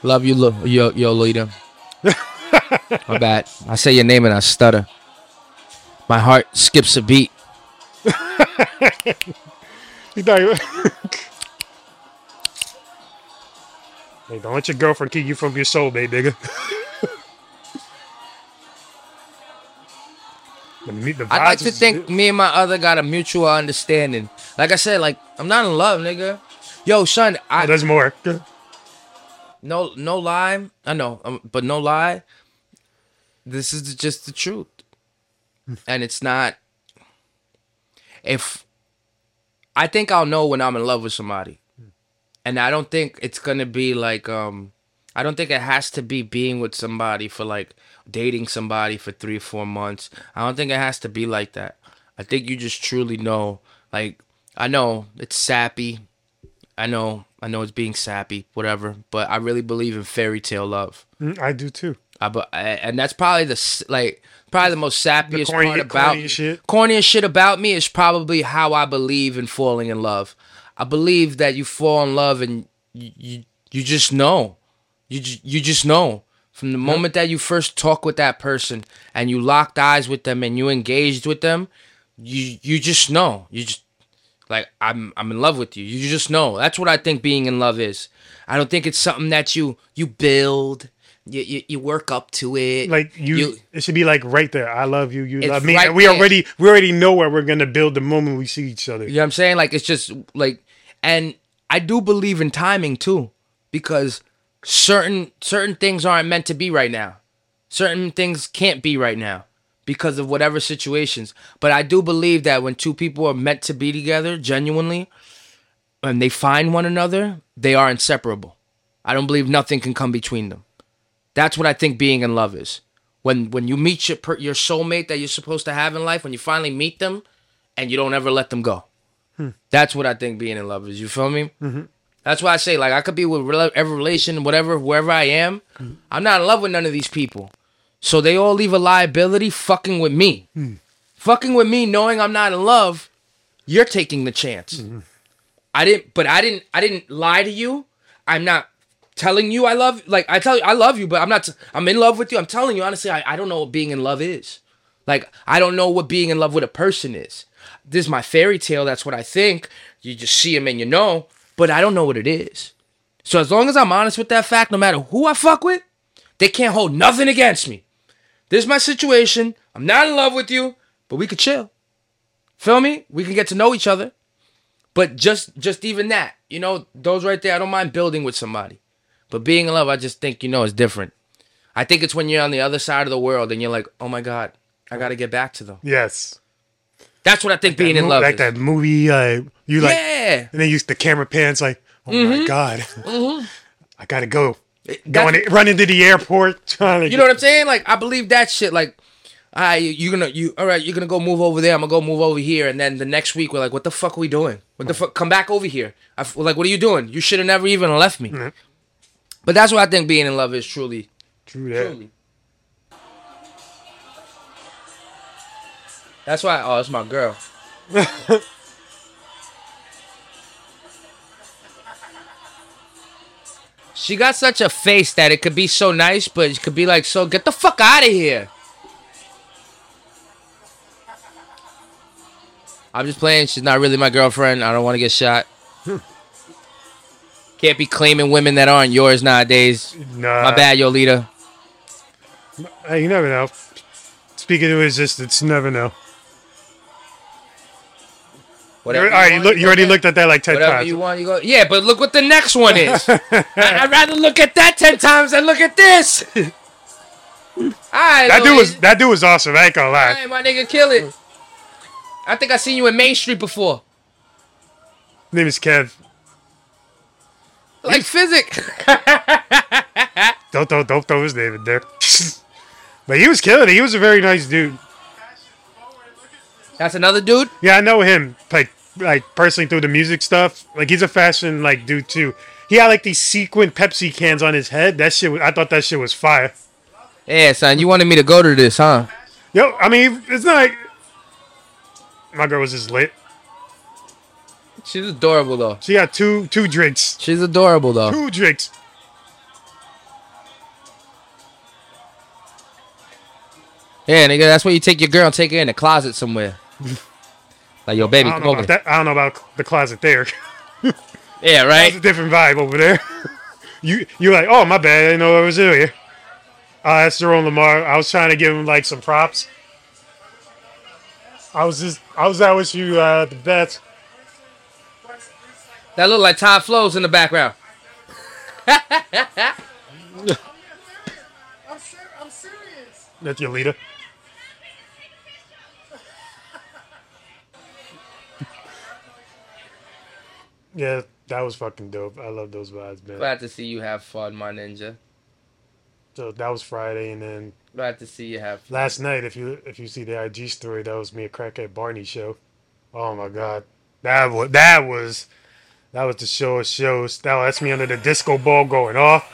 Love you, yo Lolita. My bad. I say your name and I stutter. My heart skips a beat. You thought you were... Hey, don't let your girlfriend keep you from your soul, babe, nigga. I'd like to think me and my other got a mutual understanding. Like I said, like, I'm not in love, nigga. Yo, son, well, there's more. No lie. I know, but no lie. This is just the truth. And it's not... If... I think I'll know when I'm in love with somebody. And I don't think it's going to be like... I don't think it has to be being with somebody for like... Dating somebody for 3 or 4 months. I don't think it has to be like that. I think you just truly know. Like, I know it's sappy. I know it's being sappy, whatever, but I really believe in fairy tale love. I do too. And that's probably the most sappiest part about me. Corniest shit about me is probably how I believe in falling in love. I believe that you fall in love and you just know, you just know from the moment that you first talk with that person and you locked eyes with them and you engaged with them, you just know, you just. Like, I'm in love with you. You just know. That's what I think being in love is. I don't think it's something that you build, you work up to it. Like, it should be like right there. I love you, you love me. Right, and we already know where we're going to build the moment we see each other. You know what I'm saying? Like, it's just, like, and I do believe in timing, too. Because certain things aren't meant to be right now. Certain things can't be right now. Because of whatever situations. But I do believe that when two people are meant to be together, genuinely, and they find one another, they are inseparable. I don't believe nothing can come between them. That's what I think being in love is. When you meet your soulmate that you're supposed to have in life, when you finally meet them, and you don't ever let them go. That's what I think being in love is. You feel me? Mm-hmm. That's why I say, like, I could be with every relation, whatever, wherever I am. I'm not in love with none of these people. So they all leave a liability fucking with me. Fucking with me knowing I'm not in love, you're taking the chance. I didn't lie to you. I'm not telling you I love, like I tell you I love you, but I'm in love with you. I'm telling you honestly, I don't know what being in love is. Like, I don't know what being in love with a person is. This is my fairy tale. That's what I think. You just see him and you know, but I don't know what it is. So as long as I'm honest with that fact, no matter who I fuck with, they can't hold nothing against me. This is my situation. I'm not in love with you, but we could chill. Feel me? We can get to know each other. But just even that, you know, those right there, I don't mind building with somebody. But being in love, I just think, you know, it's different. I think it's when you're on the other side of the world and you're like, oh my God, I got to get back to them. Yes. That's what I think being in love is. Like that movie, you like, yeah. And then you, the camera pans like, oh my God, I got to go. Run into the airport trying to. You know what I'm saying? Like, I believe that shit. Like, you're gonna go move over there. I'm gonna go move over here, and then the next week we're like, what the fuck are we doing? What the fuck? Come back over here. Like, what are you doing? You should have never even left me. Mm-hmm. But that's what I think being in love is truly. True that. Truly. That's why. Oh, it's my girl. She got such a face that it could be so nice, but it could be like, so get the fuck out of here. I'm just playing. She's not really my girlfriend. I don't want to get shot. Can't be claiming women that aren't yours nowadays. Nah. My bad, Yolita. Hey, you never know. Speaking of existence, you never know. Whatever. All right, you already looked at that like 10 times. You want, you go. Yeah, but look what the next one is. I'd rather look at that 10 times than look at this. All right, that dude was awesome. I ain't gonna lie. All right, my nigga, kill it. I think I seen you in Main Street before. Name is Kev. Like Physic. Don't throw his name in there. But he was killing it. He was a very nice dude. That's another dude? Yeah, I know him, like personally through the music stuff. Like, he's a fashion, like, dude, too. He had, like, these sequin Pepsi cans on his head. That shit, I thought that shit was fire. Yeah, son, you wanted me to go to this, huh? Yo, I mean, it's not like... My girl was just lit. She's adorable, though. She got two drinks. She's adorable, though. Two drinks. Yeah, nigga, that's where you take your girl and take her in the closet somewhere. Like, yo, baby, come over. I don't know about the closet there. Yeah, right? It's a different vibe over there. You're like, oh, my bad. I didn't know I was earlier. That's Jerome Lamar. I was trying to give him, like, some props. I was out with you the best. That looked like Todd Flows in the background. I'm serious. That's your leader. Yeah, that was fucking dope. I love those vibes, man. Glad to see you have fun, my ninja. So that was Friday, and then glad to see you have fun. Last night, if you see the IG story, that was me at Crackhead Barney show. Oh my God, that was the show of shows. That's me under the disco ball going off.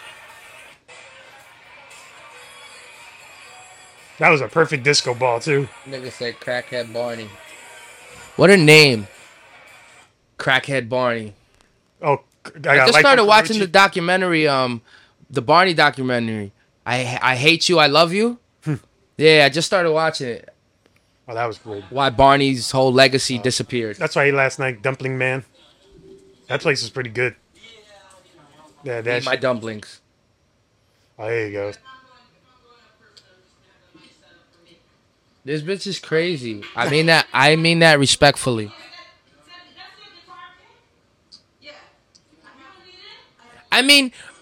That was a perfect disco ball too. Nigga said Crackhead Barney. What a name. Crackhead Barney. Oh, I just started watching the documentary, the Barney documentary. I Hate You, I Love You. Yeah, I just started watching it. Oh, that was cool. Why Barney's whole legacy disappeared. That's why he last night, Dumpling Man. That place is pretty good. Yeah, that's my dumplings. Oh, there you go. This bitch is crazy. I mean that. I mean that respectfully.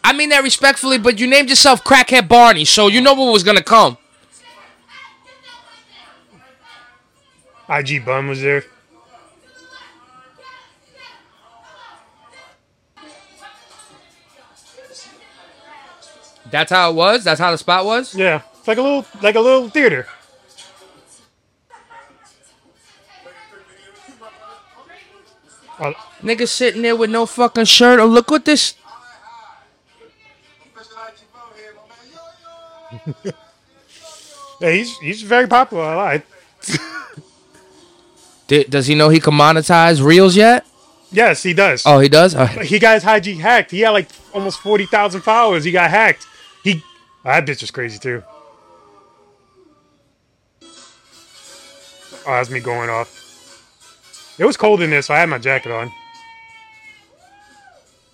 I mean that respectfully, but you named yourself Crackhead Barney, so you know what was gonna come. IG Bum was there. That's how it was? That's how the spot was? Yeah. It's like a little theater. Nigga sitting there with no fucking shirt. Oh, look what this... Yeah, he's very popular. I lied. Does he know he can monetize reels yet? Yes, he does. Oh, he does? Right. He got his IG hacked. He had like almost 40,000 followers. He got hacked. That bitch was crazy too. Oh, that's me going off. It was cold in this, so I had my jacket on.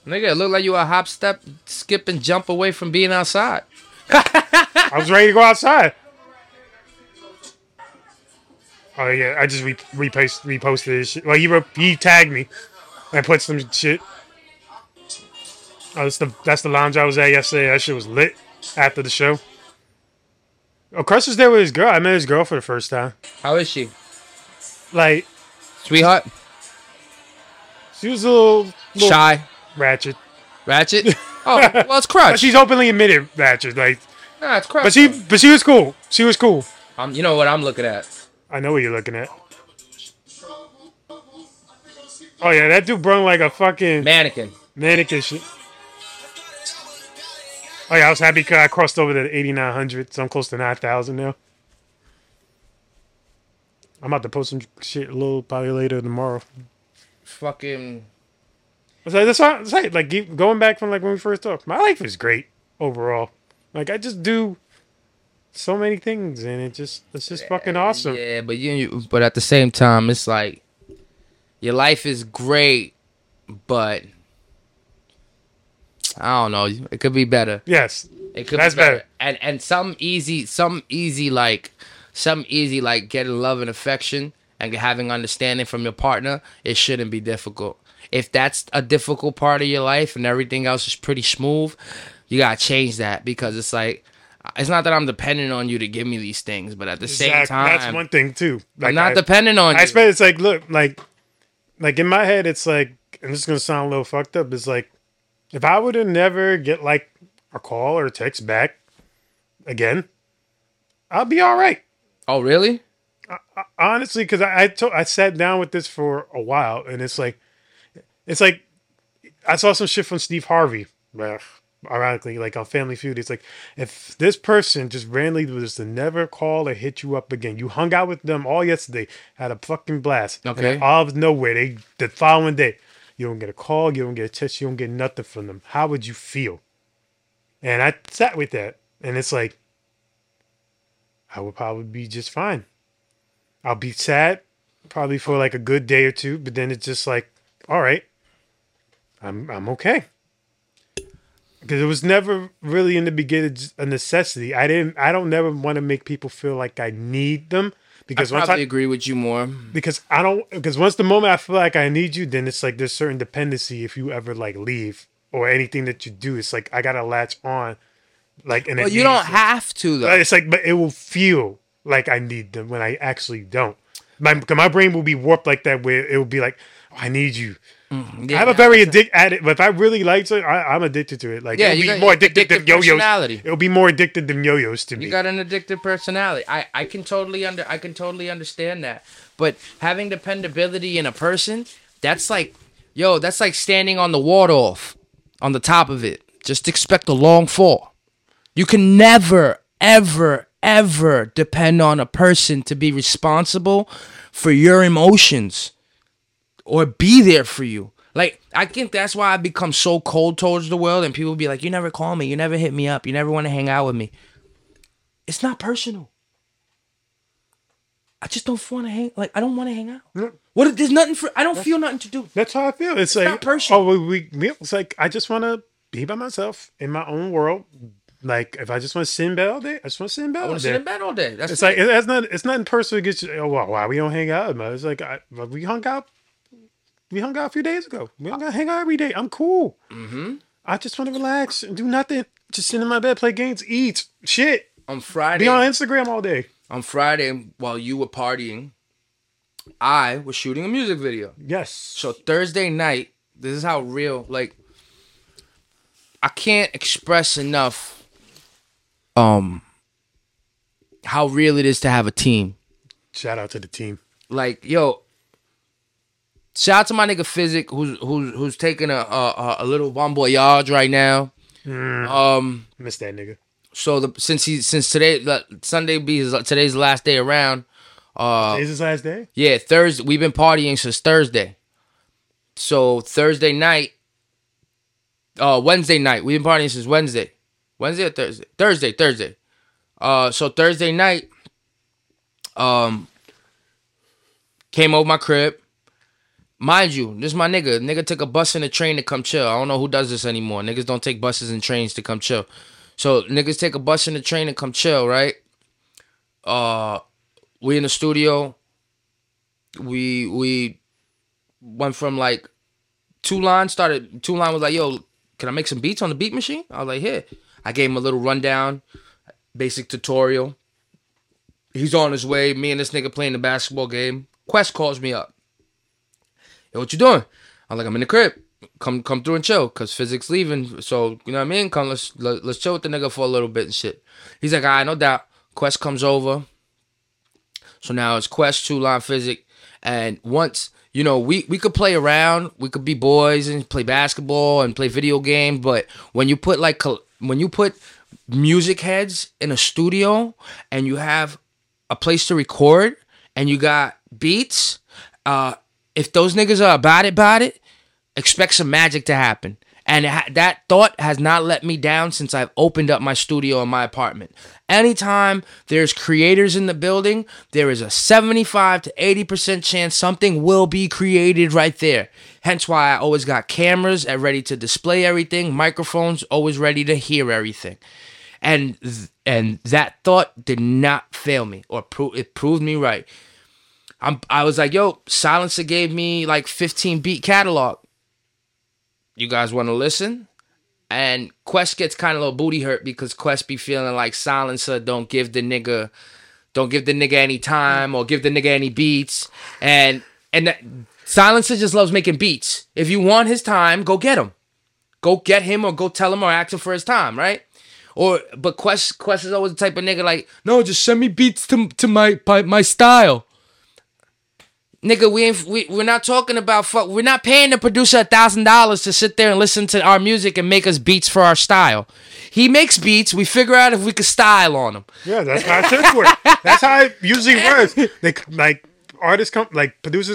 Nigga, it looked like you a hop, step, skip, and jump away from being outside. I was ready to go outside. Oh, yeah, I just reposted his shit. Well, he tagged me and put some shit. Oh, that's the lounge I was at yesterday. That shit was lit after the show. Oh, Crush was there with his girl. I met his girl for the first time. How is she? Like, sweetheart? She was a little shy. Ratchet? Oh, well, it's Crush. But she's openly admitted ratchet. Like, nah, it's Crush. But she was cool. She was cool. You know what I'm looking at. I know what you're looking at. Oh, yeah, that dude brung like a fucking... Mannequin shit. Oh, yeah, I was happy because I crossed over to the 8,900, so I'm close to 9,000 now. I'm about to post some shit a little probably later tomorrow. Fucking... That's like going back from like when we first talked. My life is great overall. Like, I just do so many things, and it's just fucking awesome. Yeah, but but at the same time, it's like your life is great, but I don't know. It could be better. Yes, it could. That's better. And some easy like getting love and affection and having understanding from your partner. It shouldn't be difficult. If that's a difficult part of your life and everything else is pretty smooth, you gotta change that, because it's like, it's not that I'm dependent on you to give me these things, but at the same time, that's one thing too. Like, I'm not dependent on you. I spent, it's like, look, like in my head, it's like, and this is gonna sound a little fucked up. It's like, if I would have never get like a call or a text back again, I'll be all right. Oh, really? I honestly, because I sat down with this for a while, and it's like I saw some shit from Steve Harvey. Ugh. Ironically, like on Family Feud, it's like, if this person just randomly was to never call or hit you up again, you hung out with them all yesterday, had a fucking blast. Okay. Out of nowhere, the following day, you don't get a call, you don't get a text, you don't get nothing from them. How would you feel? And I sat with that, and it's like, I would probably be just fine. I'll be sad probably for like a good day or two, but then it's just like, all right, I'm okay. Because it was never really in the beginning a necessity. I don't never want to make people feel like I need them. Because I probably agree with you more. Because once the moment I feel like I need you, then it's like there's certain dependency if you ever like leave or anything that you do. It's like I gotta latch on. Like, and you don't have to though. It's like, but it will feel like I need them when I actually don't. My brain will be warped like that, where it will be like, oh, I need you. Yeah, I'm a very addicted at it, but if I really liked it, I'm addicted to it. Like, yeah, it'll be more addicted than yo-yos. It'll be more addicted than yo-yos to me. You got an addictive personality. I can totally understand that. But having dependability in a person, that's like standing on the waterfall, on the top of it. Just expect a long fall. You can never, ever depend on a person to be responsible for your emotions. Or be there for you. Like, I think that's why I become so cold towards the world. And people be like, you never call me. You never hit me up. You never want to hang out with me. It's not personal. I just don't want to hang. Like, I don't want to hang out. No. What? There's nothing for... I don't feel nothing to do. That's how I feel. It's like, not personal. Oh, it's like, I just want to be by myself in my own world. Like, if I just want to sit in bed all day, I just want to sit in bed all day. I want to sit in bed all day. That's like, that's not. It's nothing personal against you. Oh, wow, why we don't hang out? It's like, we hung out. We hung out a few days ago. We don't gotta hang out every day. I'm cool. Mm-hmm. I just want to relax and do nothing. Just sit in my bed, play games, eat, shit. On Friday. Be on Instagram all day. On Friday, while you were partying, I was shooting a music video. Yes. So Thursday night, this is how real, like, I can't express enough how real it is to have a team. Shout out to the team. Like, yo... Shout out to my nigga Physic, who's taking a little bon voyage right now. Miss that nigga. So since today, Sunday be today's the last day around. Is his last day? Yeah, Thursday. We've been partying since Thursday. So Thursday night, Wednesday night. We've been partying since Wednesday. Wednesday or Thursday? Thursday. So Thursday night, Came over my crib. Mind you, this is my nigga. Nigga took a bus and a train to come chill. I don't know who does this anymore. Niggas don't take buses and trains to come chill. So niggas take a bus and a train to come chill, right? We in the studio. We went from like Toulon started. Toulon was like, yo, can I make some beats on the beat machine? I was like, yeah. I gave him a little rundown, basic tutorial. He's on his way. Me and this nigga playing the basketball game. Quest calls me up. Yo, what you doing? I'm like, I'm in the crib. Come through and chill, cause Physic's leaving. So you know what I mean. Come, let's chill with the nigga for a little bit and shit. He's like, all right, no doubt. Quest comes over. So now it's Quest, Two Line, Physic, and once you know we could play around, we could be boys and play basketball and play video games. But when you put music heads in a studio and you have a place to record and you got beats, if those niggas are about it. Expect some magic to happen. And that thought has not let me down since I've opened up my studio in my apartment. Anytime there's creators in the building, there is a 75 to 80% chance something will be created right there. Hence why I always got cameras ready to display everything, microphones always ready to hear everything. And that thought did not fail me, or it proved me right. I was like, yo, Silencer gave me like 15 beat catalog. You guys want to listen? And Quest gets kind of a little booty hurt because Quest be feeling like Silencer don't give the nigga any time or give the nigga any beats. And that, Silencer just loves making beats. If you want his time, go get him. Go get him or go tell him or ask him for his time, right? But Quest is always the type of nigga like, no, just send me beats to my style. Nigga, we're not talking about fuck. We're not paying the producer $1,000 to sit there and listen to our music and make us beats for our style. He makes beats. We figure out if we could style on them. Yeah, that's how shit works. That's how it usually works. They producers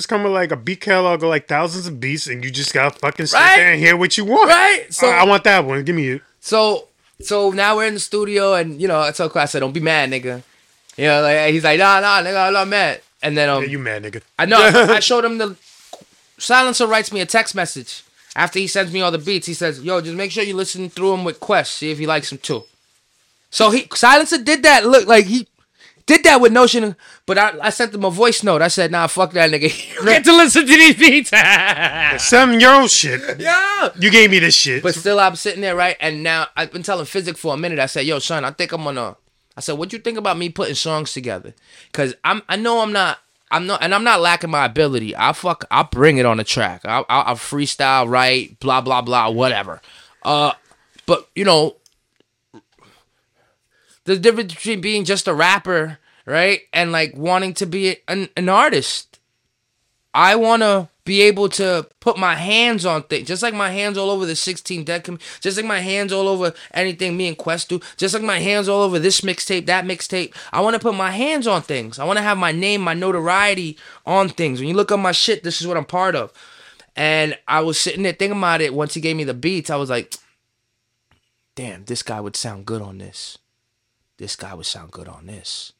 come with like a beat catalog of like thousands of beats, and you just gotta fucking sit there and hear what you want. Right. So I want that one. Give me it. So now we're in the studio, and you know I told Quest, I said, don't be mad, nigga. You know, like, he's like, nah, nigga, I'm not mad. And then you mad nigga. I know. I showed him the Silencer writes me a text message after he sends me all the beats. He says, "Yo, just make sure you listen through him with Quest. See if he likes him too." So Silencer did that. Look, like he did that with Notion, but I sent him a voice note. I said, "Nah, fuck that nigga. You get to listen to these beats. Some your own shit. Yeah, you gave me this shit." But still, I'm sitting there, right? And now I've been telling Physic for a minute. I said, "Yo, son, I think I'm gonna." I said, what you think about me putting songs together? Because I'm not lacking my ability. I'll bring it on the track. I'll freestyle, write, blah, blah, blah, whatever. But, you know, the difference between being just a rapper, right, and, like, wanting to be an artist. I want to be able to put my hands on things, just like my hands all over the 16 Dead just like my hands all over anything me and Quest do, just like my hands all over this mixtape, that mixtape. I want to put my hands on things. I want to have my name, my notoriety on things. When you look up my shit, this is what I'm part of. And I was sitting there thinking about it. Once he gave me the beats, I was like, damn, this guy would sound good on this. This guy would sound good on this.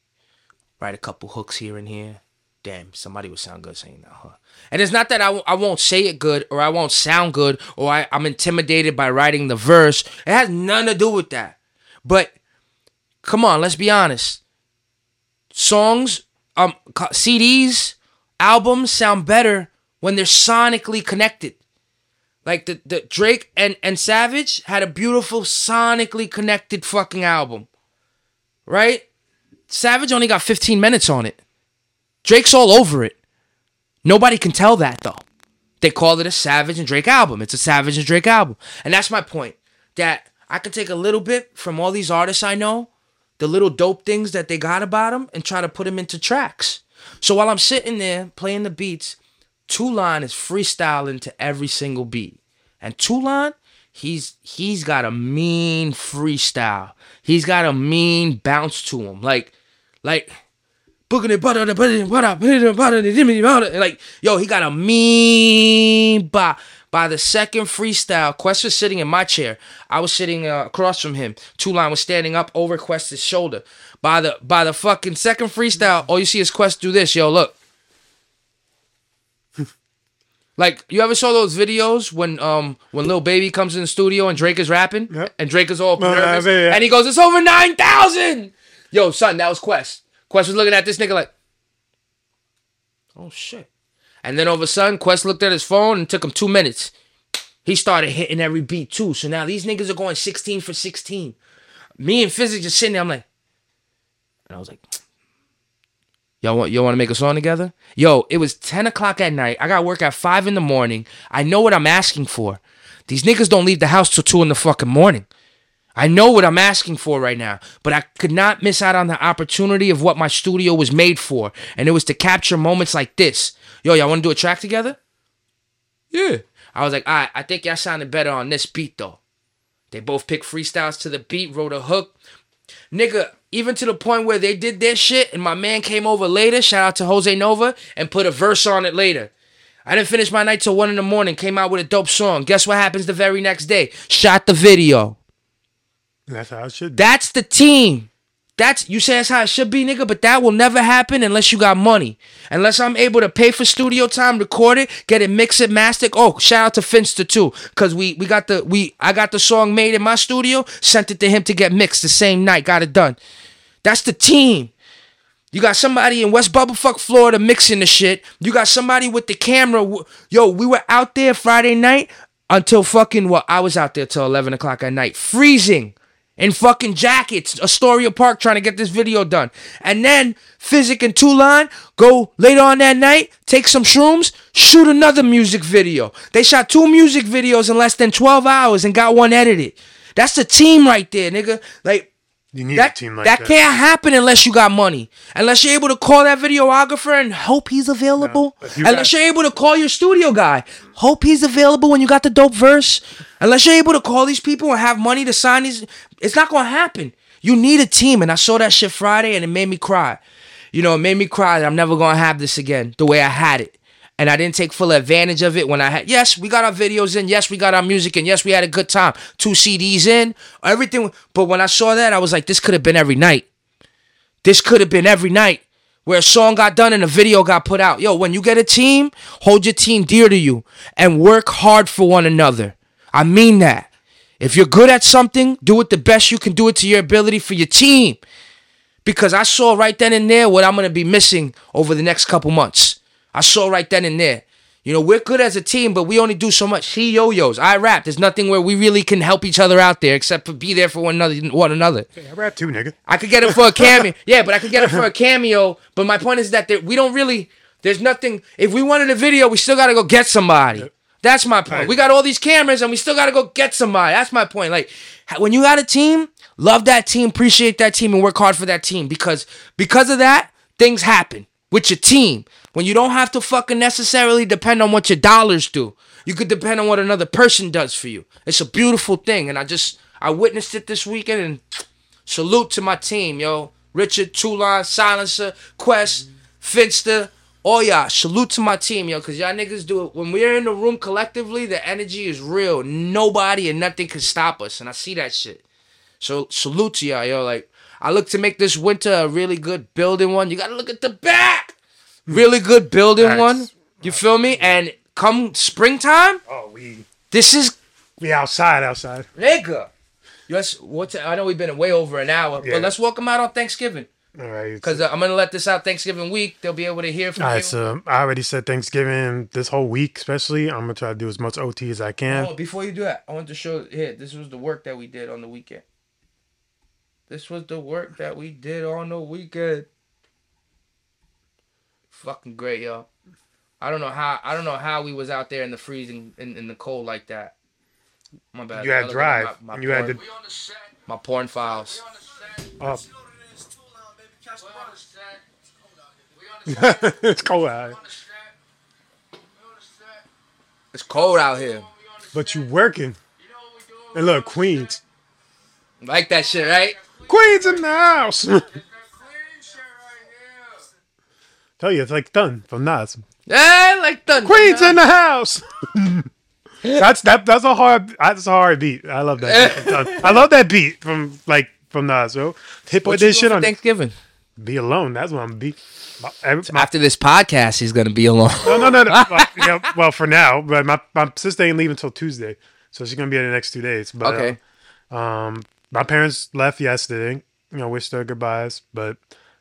Write a couple hooks here and here. Damn, somebody would sound good saying that, huh? And it's not that I won't say it good or I won't sound good or I'm intimidated by writing the verse. It has nothing to do with that. But come on, let's be honest. Songs, CDs, albums sound better when they're sonically connected. Like the Drake and Savage had a beautiful sonically connected fucking album. Right? Savage only got 15 minutes on it. Drake's all over it. Nobody can tell that, though. They call it a Savage and Drake album. It's a Savage and Drake album. And that's my point, that I could take a little bit from all these artists I know, the little dope things that they got about them, and try to put them into tracks. So while I'm sitting there playing the beats, Toulon is freestyling to every single beat. And Toulon, he's got a mean freestyle. He's got a mean bounce to him. Like... Like, yo, he got a mean bop. By the second freestyle, Quest was sitting in my chair. I was sitting across from him. Toulon was standing up over Quest's shoulder. By the fucking second freestyle, all you see is Quest do this. Yo, look. Like, you ever saw those videos when Lil Baby comes in the studio and Drake is rapping? Yep. And Drake is all nervous. Yeah. And he goes, it's over 9,000! Yo, son, that was Quest. Quest was looking at this nigga like, oh, shit. And then all of a sudden, Quest looked at his phone and took him 2 minutes. He started hitting every beat, too. So now these niggas are going 16 for 16. Me and Physic just sitting there, I'm like... And I was like... Y'all want to make a song together? Yo, it was 10 o'clock at night. I got work at 5 in the morning. I know what I'm asking for. These niggas don't leave the house till 2 in the fucking morning. I know what I'm asking for right now. But I could not miss out on the opportunity of what my studio was made for. And it was to capture moments like this. Yo, y'all want to do a track together? Yeah. I was like, all right, I think y'all sounded better on this beat, though. They both picked freestyles to the beat, wrote a hook. Nigga, even to the point where they did their shit and my man came over later, shout out to Jose Nova, and put a verse on it later. I didn't finish my night till 1 in the morning, came out with a dope song. Guess what happens the very next day? Shot the video. That's how it should be. That's the team. You say that's how it should be, nigga, but that will never happen unless you got money. Unless I'm able to pay for studio time, record it, get it, mix it, master it. Oh, shout out to Finster too, cause I got the song made in my studio, sent it to him to get mixed the same night, got it done. That's the team. You got somebody in West Bubblefuck, Florida, mixing the shit. You got somebody with the camera. Yo, we were out there Friday night until fucking I was out there till 11 o'clock at night, freezing. In fucking jackets, Astoria Park, trying to get this video done. And then Physic and Toulon go later on that night, take some shrooms, shoot another music video. They shot 2 music videos in less than 12 hours and got one edited. That's the team right there, nigga. Like, you need a team like that. That can't happen unless you got money. Unless you're able to call that videographer and hope he's available. Unless you're able to call your studio guy. Hope he's available when you got the dope verse. Unless you're able to call these people and have money to sign these... It's not going to happen. You need a team. And I saw that shit Friday and it made me cry. You know, it made me cry that I'm never going to have this again the way I had it. And I didn't take full advantage of it when I had... Yes, we got our videos in. Yes, we got our music in. Yes, we had a good time. 2 CDs in. Everything. But when I saw that, I was like, this could have been every night. This could have been every night where a song got done and a video got put out. Yo, when you get a team, hold your team dear to you and work hard for one another. I mean that. If you're good at something, do it the best you can do it to your ability for your team. Because I saw right then and there what I'm going to be missing over the next couple months. I saw right then and there. You know, we're good as a team, but we only do so much. He yo-yos. I rap. There's nothing where we really can help each other out there except for be there for one another. Hey, I rap too, nigga. I could get it for a cameo. Yeah, but I could get it for a cameo. But my point is that we don't really, there's nothing. If we wanted a video, we still got to go get somebody. Yep. That's my point. Right. We got all these cameras and we still got to go get somebody. That's my point. Like, when you got a team, love that team, appreciate that team, and work hard for that team. Because of that, things happen with your team. When you don't have to fucking necessarily depend on what your dollars do. You could depend on what another person does for you. It's a beautiful thing. And I witnessed it this weekend. And salute to my team, yo. Richard, Toulon, Silencer, Quest, Finster. Oh, yeah, salute to my team, yo, because y'all niggas do it. When we're in the room collectively, the energy is real. Nobody and nothing can stop us, and I see that shit. So, salute to y'all, yo. Like, I look to make this winter a really good building one. You got to look at the back. Really good building one. You feel me? And come springtime, this is... We outside. Nigga. Yes, I know we've been way over an hour, but let's welcome out on Thanksgiving. All right, because I'm gonna let this out Thanksgiving week. They'll be able to hear from you. All right, so I already said Thanksgiving this whole week, especially. I'm gonna try to do as much OT as I can. Oh, before you do that, I want to show here. This was the work that we did on the weekend. Fucking great, yo. I don't know how we was out there in the freezing in the cold like that. My bad. You had drive. You had my porn files. It's cold out here. But you working. And look, Queens. Like that shit, right? Queens in the house. Tell you, it's like Thun from Nas. Yeah, like Thun. Queens in the house. That's a hard beat. I love that beat. I love that beat from Nas, bro. Hip hop did shit on Thanksgiving. Be alone. That's what I'm be. After this podcast, he's gonna be alone. No. well, for now, but my sister ain't leaving until Tuesday, so she's gonna be here the next 2 days. But okay. My parents left yesterday. Wished her goodbyes, but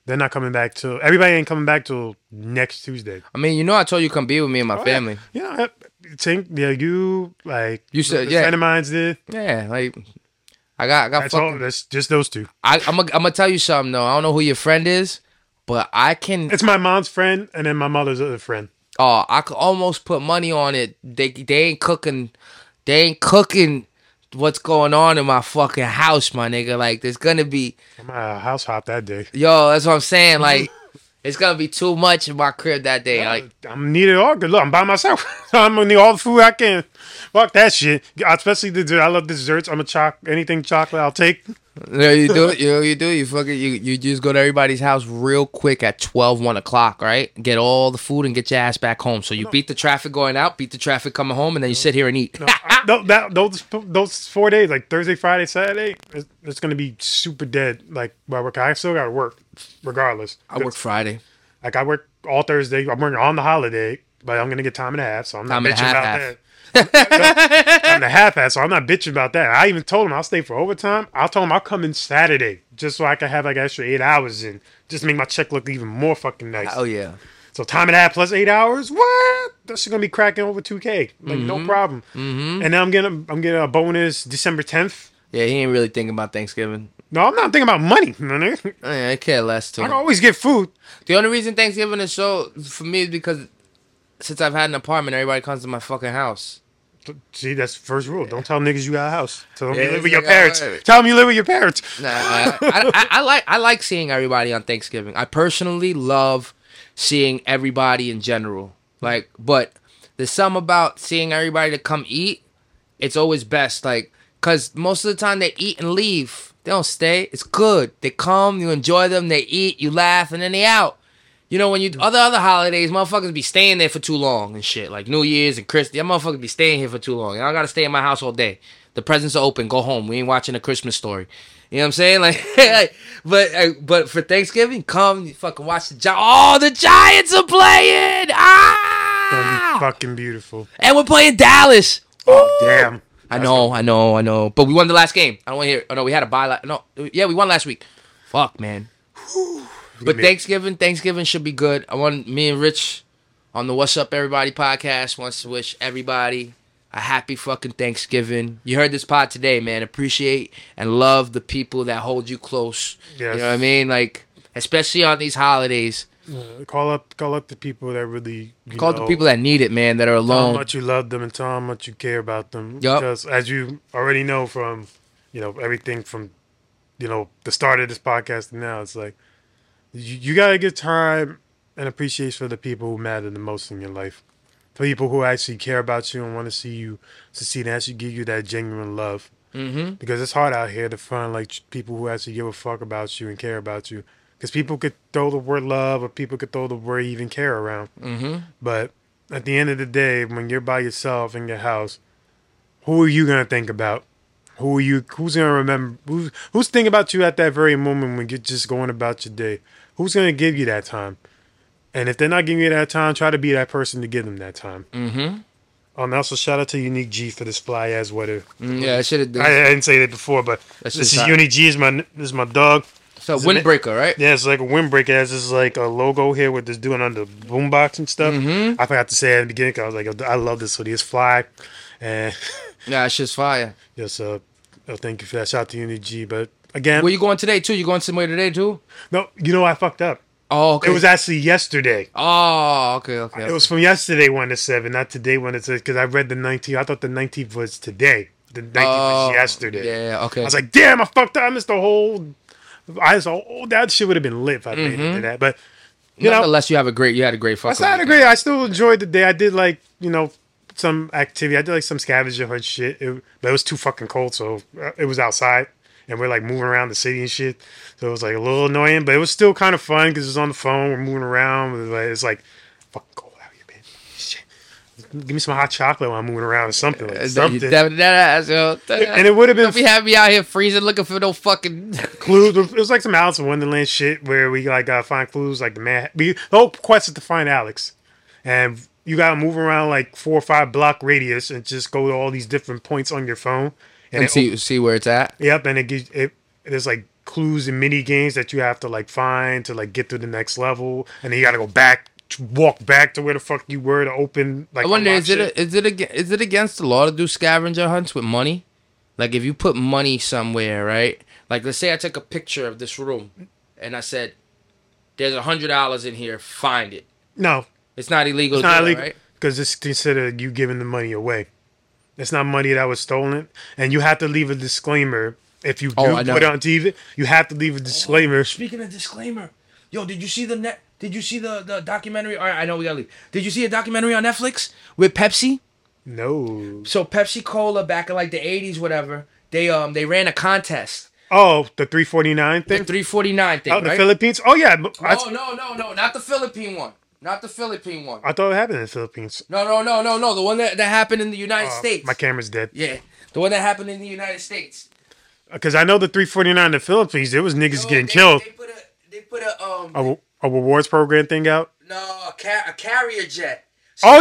they're not coming back till everybody ain't coming back till next Tuesday. I mean, I told you come be with me and my family. Yeah, you said yeah. Friend of mine's there. Yeah, like. I got that's fucking... all. That's just those two. I'm gonna tell you something though. I don't know who your friend is, but I can. It's my mom's friend, and then my mother's other friend. Oh, I could almost put money on it. They ain't cooking. They ain't cooking. What's going on in my fucking house, my nigga? Like, there's gonna be. I'm a house hop that day. Yo, that's what I'm saying. Like, it's gonna be too much in my crib that day. Like, I'm needed all good. Look, I'm by myself. I'm gonna need all the food I can. Fuck that shit. Especially the I love desserts. I'm a anything chocolate I'll take. No, you do it. You do. You fucking you just go to everybody's house real quick at 12, 1 o'clock, right? Get all the food and get your ass back home. So you beat the traffic going out, beat the traffic coming home, and then you sit here and eat. No, those 4 days, like Thursday, Friday, Saturday, it's gonna be super dead. Like I still gotta work, regardless. I work Friday. Like I work all Thursday. I'm working on the holiday, but I'm gonna get time and a half. So I'm not bitching about that. I'm the half-ass, so I'm not bitching about that. I even told him I'll stay for overtime. I told him I'll come in Saturday just so I can have an extra 8 hours in, just to make my check look even more fucking nice. Oh yeah. So time and a half plus 8 hours, what? That's gonna be cracking over 2K, like no problem. Mm-hmm. And now I'm getting a bonus December 10th. Yeah, he ain't really thinking about Thanksgiving. No, I'm not thinking about money. I care less too. I can always get food. The only reason Thanksgiving is so for me is because since I've had an apartment, everybody comes to my fucking house. See, that's the first rule. Yeah. Don't tell niggas you got a house. Tell them you live with your parents. Tell them you live with your parents. Nah, I like seeing everybody on Thanksgiving. I personally love seeing everybody in general. Like, but there's something about seeing everybody to come eat. It's always best, like, cause most of the time they eat and leave. They don't stay. It's good. They come, you enjoy them. They eat, you laugh, and then they out. You know, when you other holidays, motherfuckers be staying there for too long and shit. Like New Year's and Christmas, y'all motherfuckers be staying here for too long. Y'all gotta stay in my house all day. The presents are open. Go home. We ain't watching A Christmas Story. You know what I'm saying? Like, but for Thanksgiving, come you fucking watch the Giants. Oh, the Giants are playing. Ah, that'd be fucking beautiful. And we're playing Dallas. Oh damn! I know. But we won the last game. I don't want to hear. Oh no, we had a bye. We won last week. Fuck, man. Whew. But Thanksgiving should be good. I want me and Rich on the What's Up Everybody podcast wants to wish everybody a happy fucking Thanksgiving. You heard this pod today, man. Appreciate and love the people that hold you close. Yes. You know what I mean? Like, especially on these holidays. Call up the people that really the people that need it, man, that are alone. Tell how much you love them and tell how much you care about them. Yep. Because as you already know from, everything from, the start of this podcast and now, it's like, you got to give time and appreciation for the people who matter the most in your life. For people who actually care about you and want to see you succeed and actually give you that genuine love. Mm-hmm. Because it's hard out here to find people who actually give a fuck about you and care about you. Because people could throw the word love or people could throw the word even care around. Mm-hmm. But at the end of the day, when you're by yourself in your house, who are you going to think about? Who's gonna remember? Who's thinking about you at that very moment when you're just going about your day? Who's gonna give you that time? And if they're not giving you that time, try to be that person to give them that time. Mm-hmm. Also, shout out to Unique G for this fly ass weather. Yeah, I should have done. I didn't say that before, but this is Unique G. This is my dog. So windbreaker, right? Yeah, it's like a windbreaker. It has like a logo here with this doing under boombox and stuff. Mm-hmm. I forgot to say it in the beginning. 'Cause I was like, I love this hoodie. It's fly, and yeah, it's just fire. Yes, Oh, thank you for that. Shout out to Unique G. But again, where you going today too? You going somewhere today too? No, I fucked up. Oh, okay. It was actually yesterday. Oh, okay. It was from yesterday 1 to 7, not today 1 to 6. Because I read the 19th. I thought the 19th was today. The 19th was yesterday. Yeah, okay. I was like, damn, I fucked up. I missed the whole. That shit would have been lit if I paid into that. But nonetheless, you had a great fucking. I still enjoyed the day. I did some activity. I did some scavenger hunt shit, but it was too fucking cold, so it was outside, and we're moving around the city and shit, so it was a little annoying, but it was still kind of fun because it was on the phone. We're moving around. It's fucking cold out here, man. Shit. give me some hot chocolate while I'm moving around or something. Like, something. And it would have been... Don't be having me out here freezing looking for no fucking... clues. It was like some Alice in Wonderland shit where we like find clues. Like the whole quest is to find Alex. And you got to move around like 4 or 5 block radius and just go to all these different points on your phone. And see where it's at? Yep. And it gives... There's like clues and mini games that you have to like find to like get to the next level. And then you got to go back... walk back to where the fuck you were to open. Like, I wonder, is it against the law to do scavenger hunts with money? Like, if you put money somewhere, right? Like, let's say I took a picture of this room and I said, "There's $100 in here. Find it." No, it's not illegal. It's not illegal, right? Because it's considered you giving the money away. It's not money that was stolen, and you have to leave a disclaimer if you do put it on TV. You have to leave a disclaimer. Speaking of disclaimer, yo, did you see the net? Did you see the documentary? All right, I know we gotta leave. Did you see a documentary on Netflix with Pepsi? No. So Pepsi Cola back in like the 80s, whatever. They ran a contest. Oh, the 349 thing. The 349 thing. Oh, right? The Philippines. Oh yeah. No, not the Philippine one. Not the Philippine one. I thought it happened in the Philippines. No. The one that happened in the United States. My camera's dead. Yeah, the one that happened in the United States. Because I know the 349 in the Philippines, there was niggas getting killed. They put a rewards program thing out? No, a carrier jet. So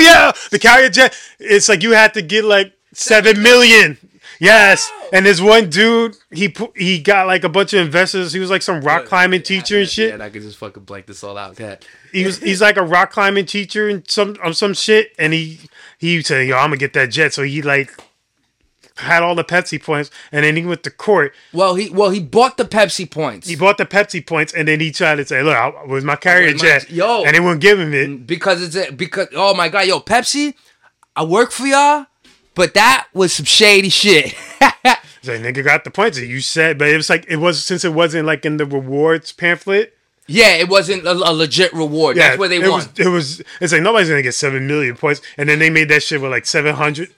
the carrier jet. It's like you had to get like 7 million. Yes, no. And this one dude, he got like a bunch of investors. He was like some rock climbing teacher and shit. And I could just fucking blank this all out. God. He's like a rock climbing teacher and some shit. And he said, "Yo, I'm gonna get that jet." So he like had all the Pepsi points, and then he went to court. Well, he bought the Pepsi points. He bought the Pepsi points, and then he tried to say, "Look, where's my carrier jet?" Yo, and they wouldn't give him it because oh my god, yo, Pepsi, I work for y'all, but that was some shady shit. It's like, nigga got the points that you said, but it was like it wasn't like in the rewards pamphlet. Yeah, it wasn't a legit reward. Yeah, that's where they won. It's like nobody's gonna get 7 million points, and then they made that shit with like 700.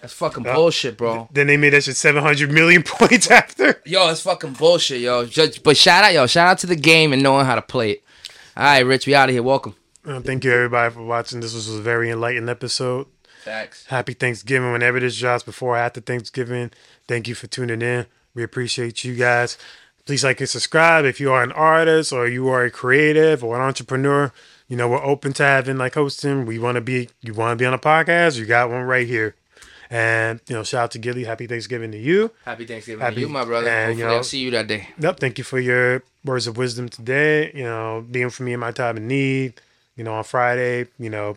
That's fucking bullshit, bro. Then they made that shit 700 million points after. Yo, that's fucking bullshit, yo. But shout out to the game and knowing how to play it. All right, Rich, we out of here. Welcome. Thank you, everybody, for watching. This was a very enlightened episode. Thanks. Happy Thanksgiving whenever this drops, before or after Thanksgiving. Thank you for tuning in. We appreciate you guys. Please like and subscribe if you are an artist or you are a creative or an entrepreneur. You know, we're open to having like hosting. You want to be on a podcast? You got one right here. And, you know, shout out to Gilly. Happy Thanksgiving to you. Happy Thanksgiving to you, my brother. And, hopefully I'll see you that day. Yep. Thank you for your words of wisdom today. You know, being for me in my time of need, you know, on Friday, you know,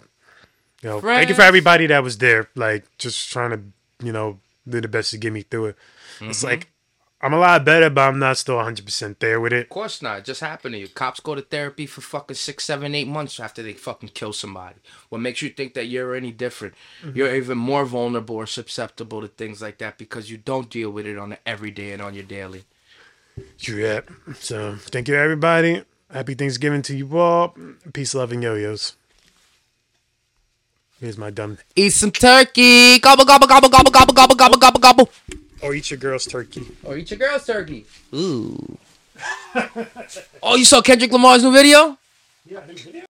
friends. Thank you for everybody that was there. Like, just trying to, you know, do the best to get me through it. Mm-hmm. It's like, I'm a lot better, but I'm not still 100% there with it. Of course not. It just happened to you. Cops go to therapy for fucking 6, 7, 8 months after they fucking kill somebody. What makes you think that you're any different? Mm-hmm. You're even more vulnerable or susceptible to things like that because you don't deal with it on the everyday and on your daily. True that. So, thank you, everybody. Happy Thanksgiving to you all. Peace, love, and yo-yos. Here's my dumb... Eat some turkey. Gobble, gobble, gobble, gobble, gobble, gobble, gobble, gobble, gobble. Or eat your girl's turkey. Ooh. Oh, you saw Kendrick Lamar's new video? Yeah, new video.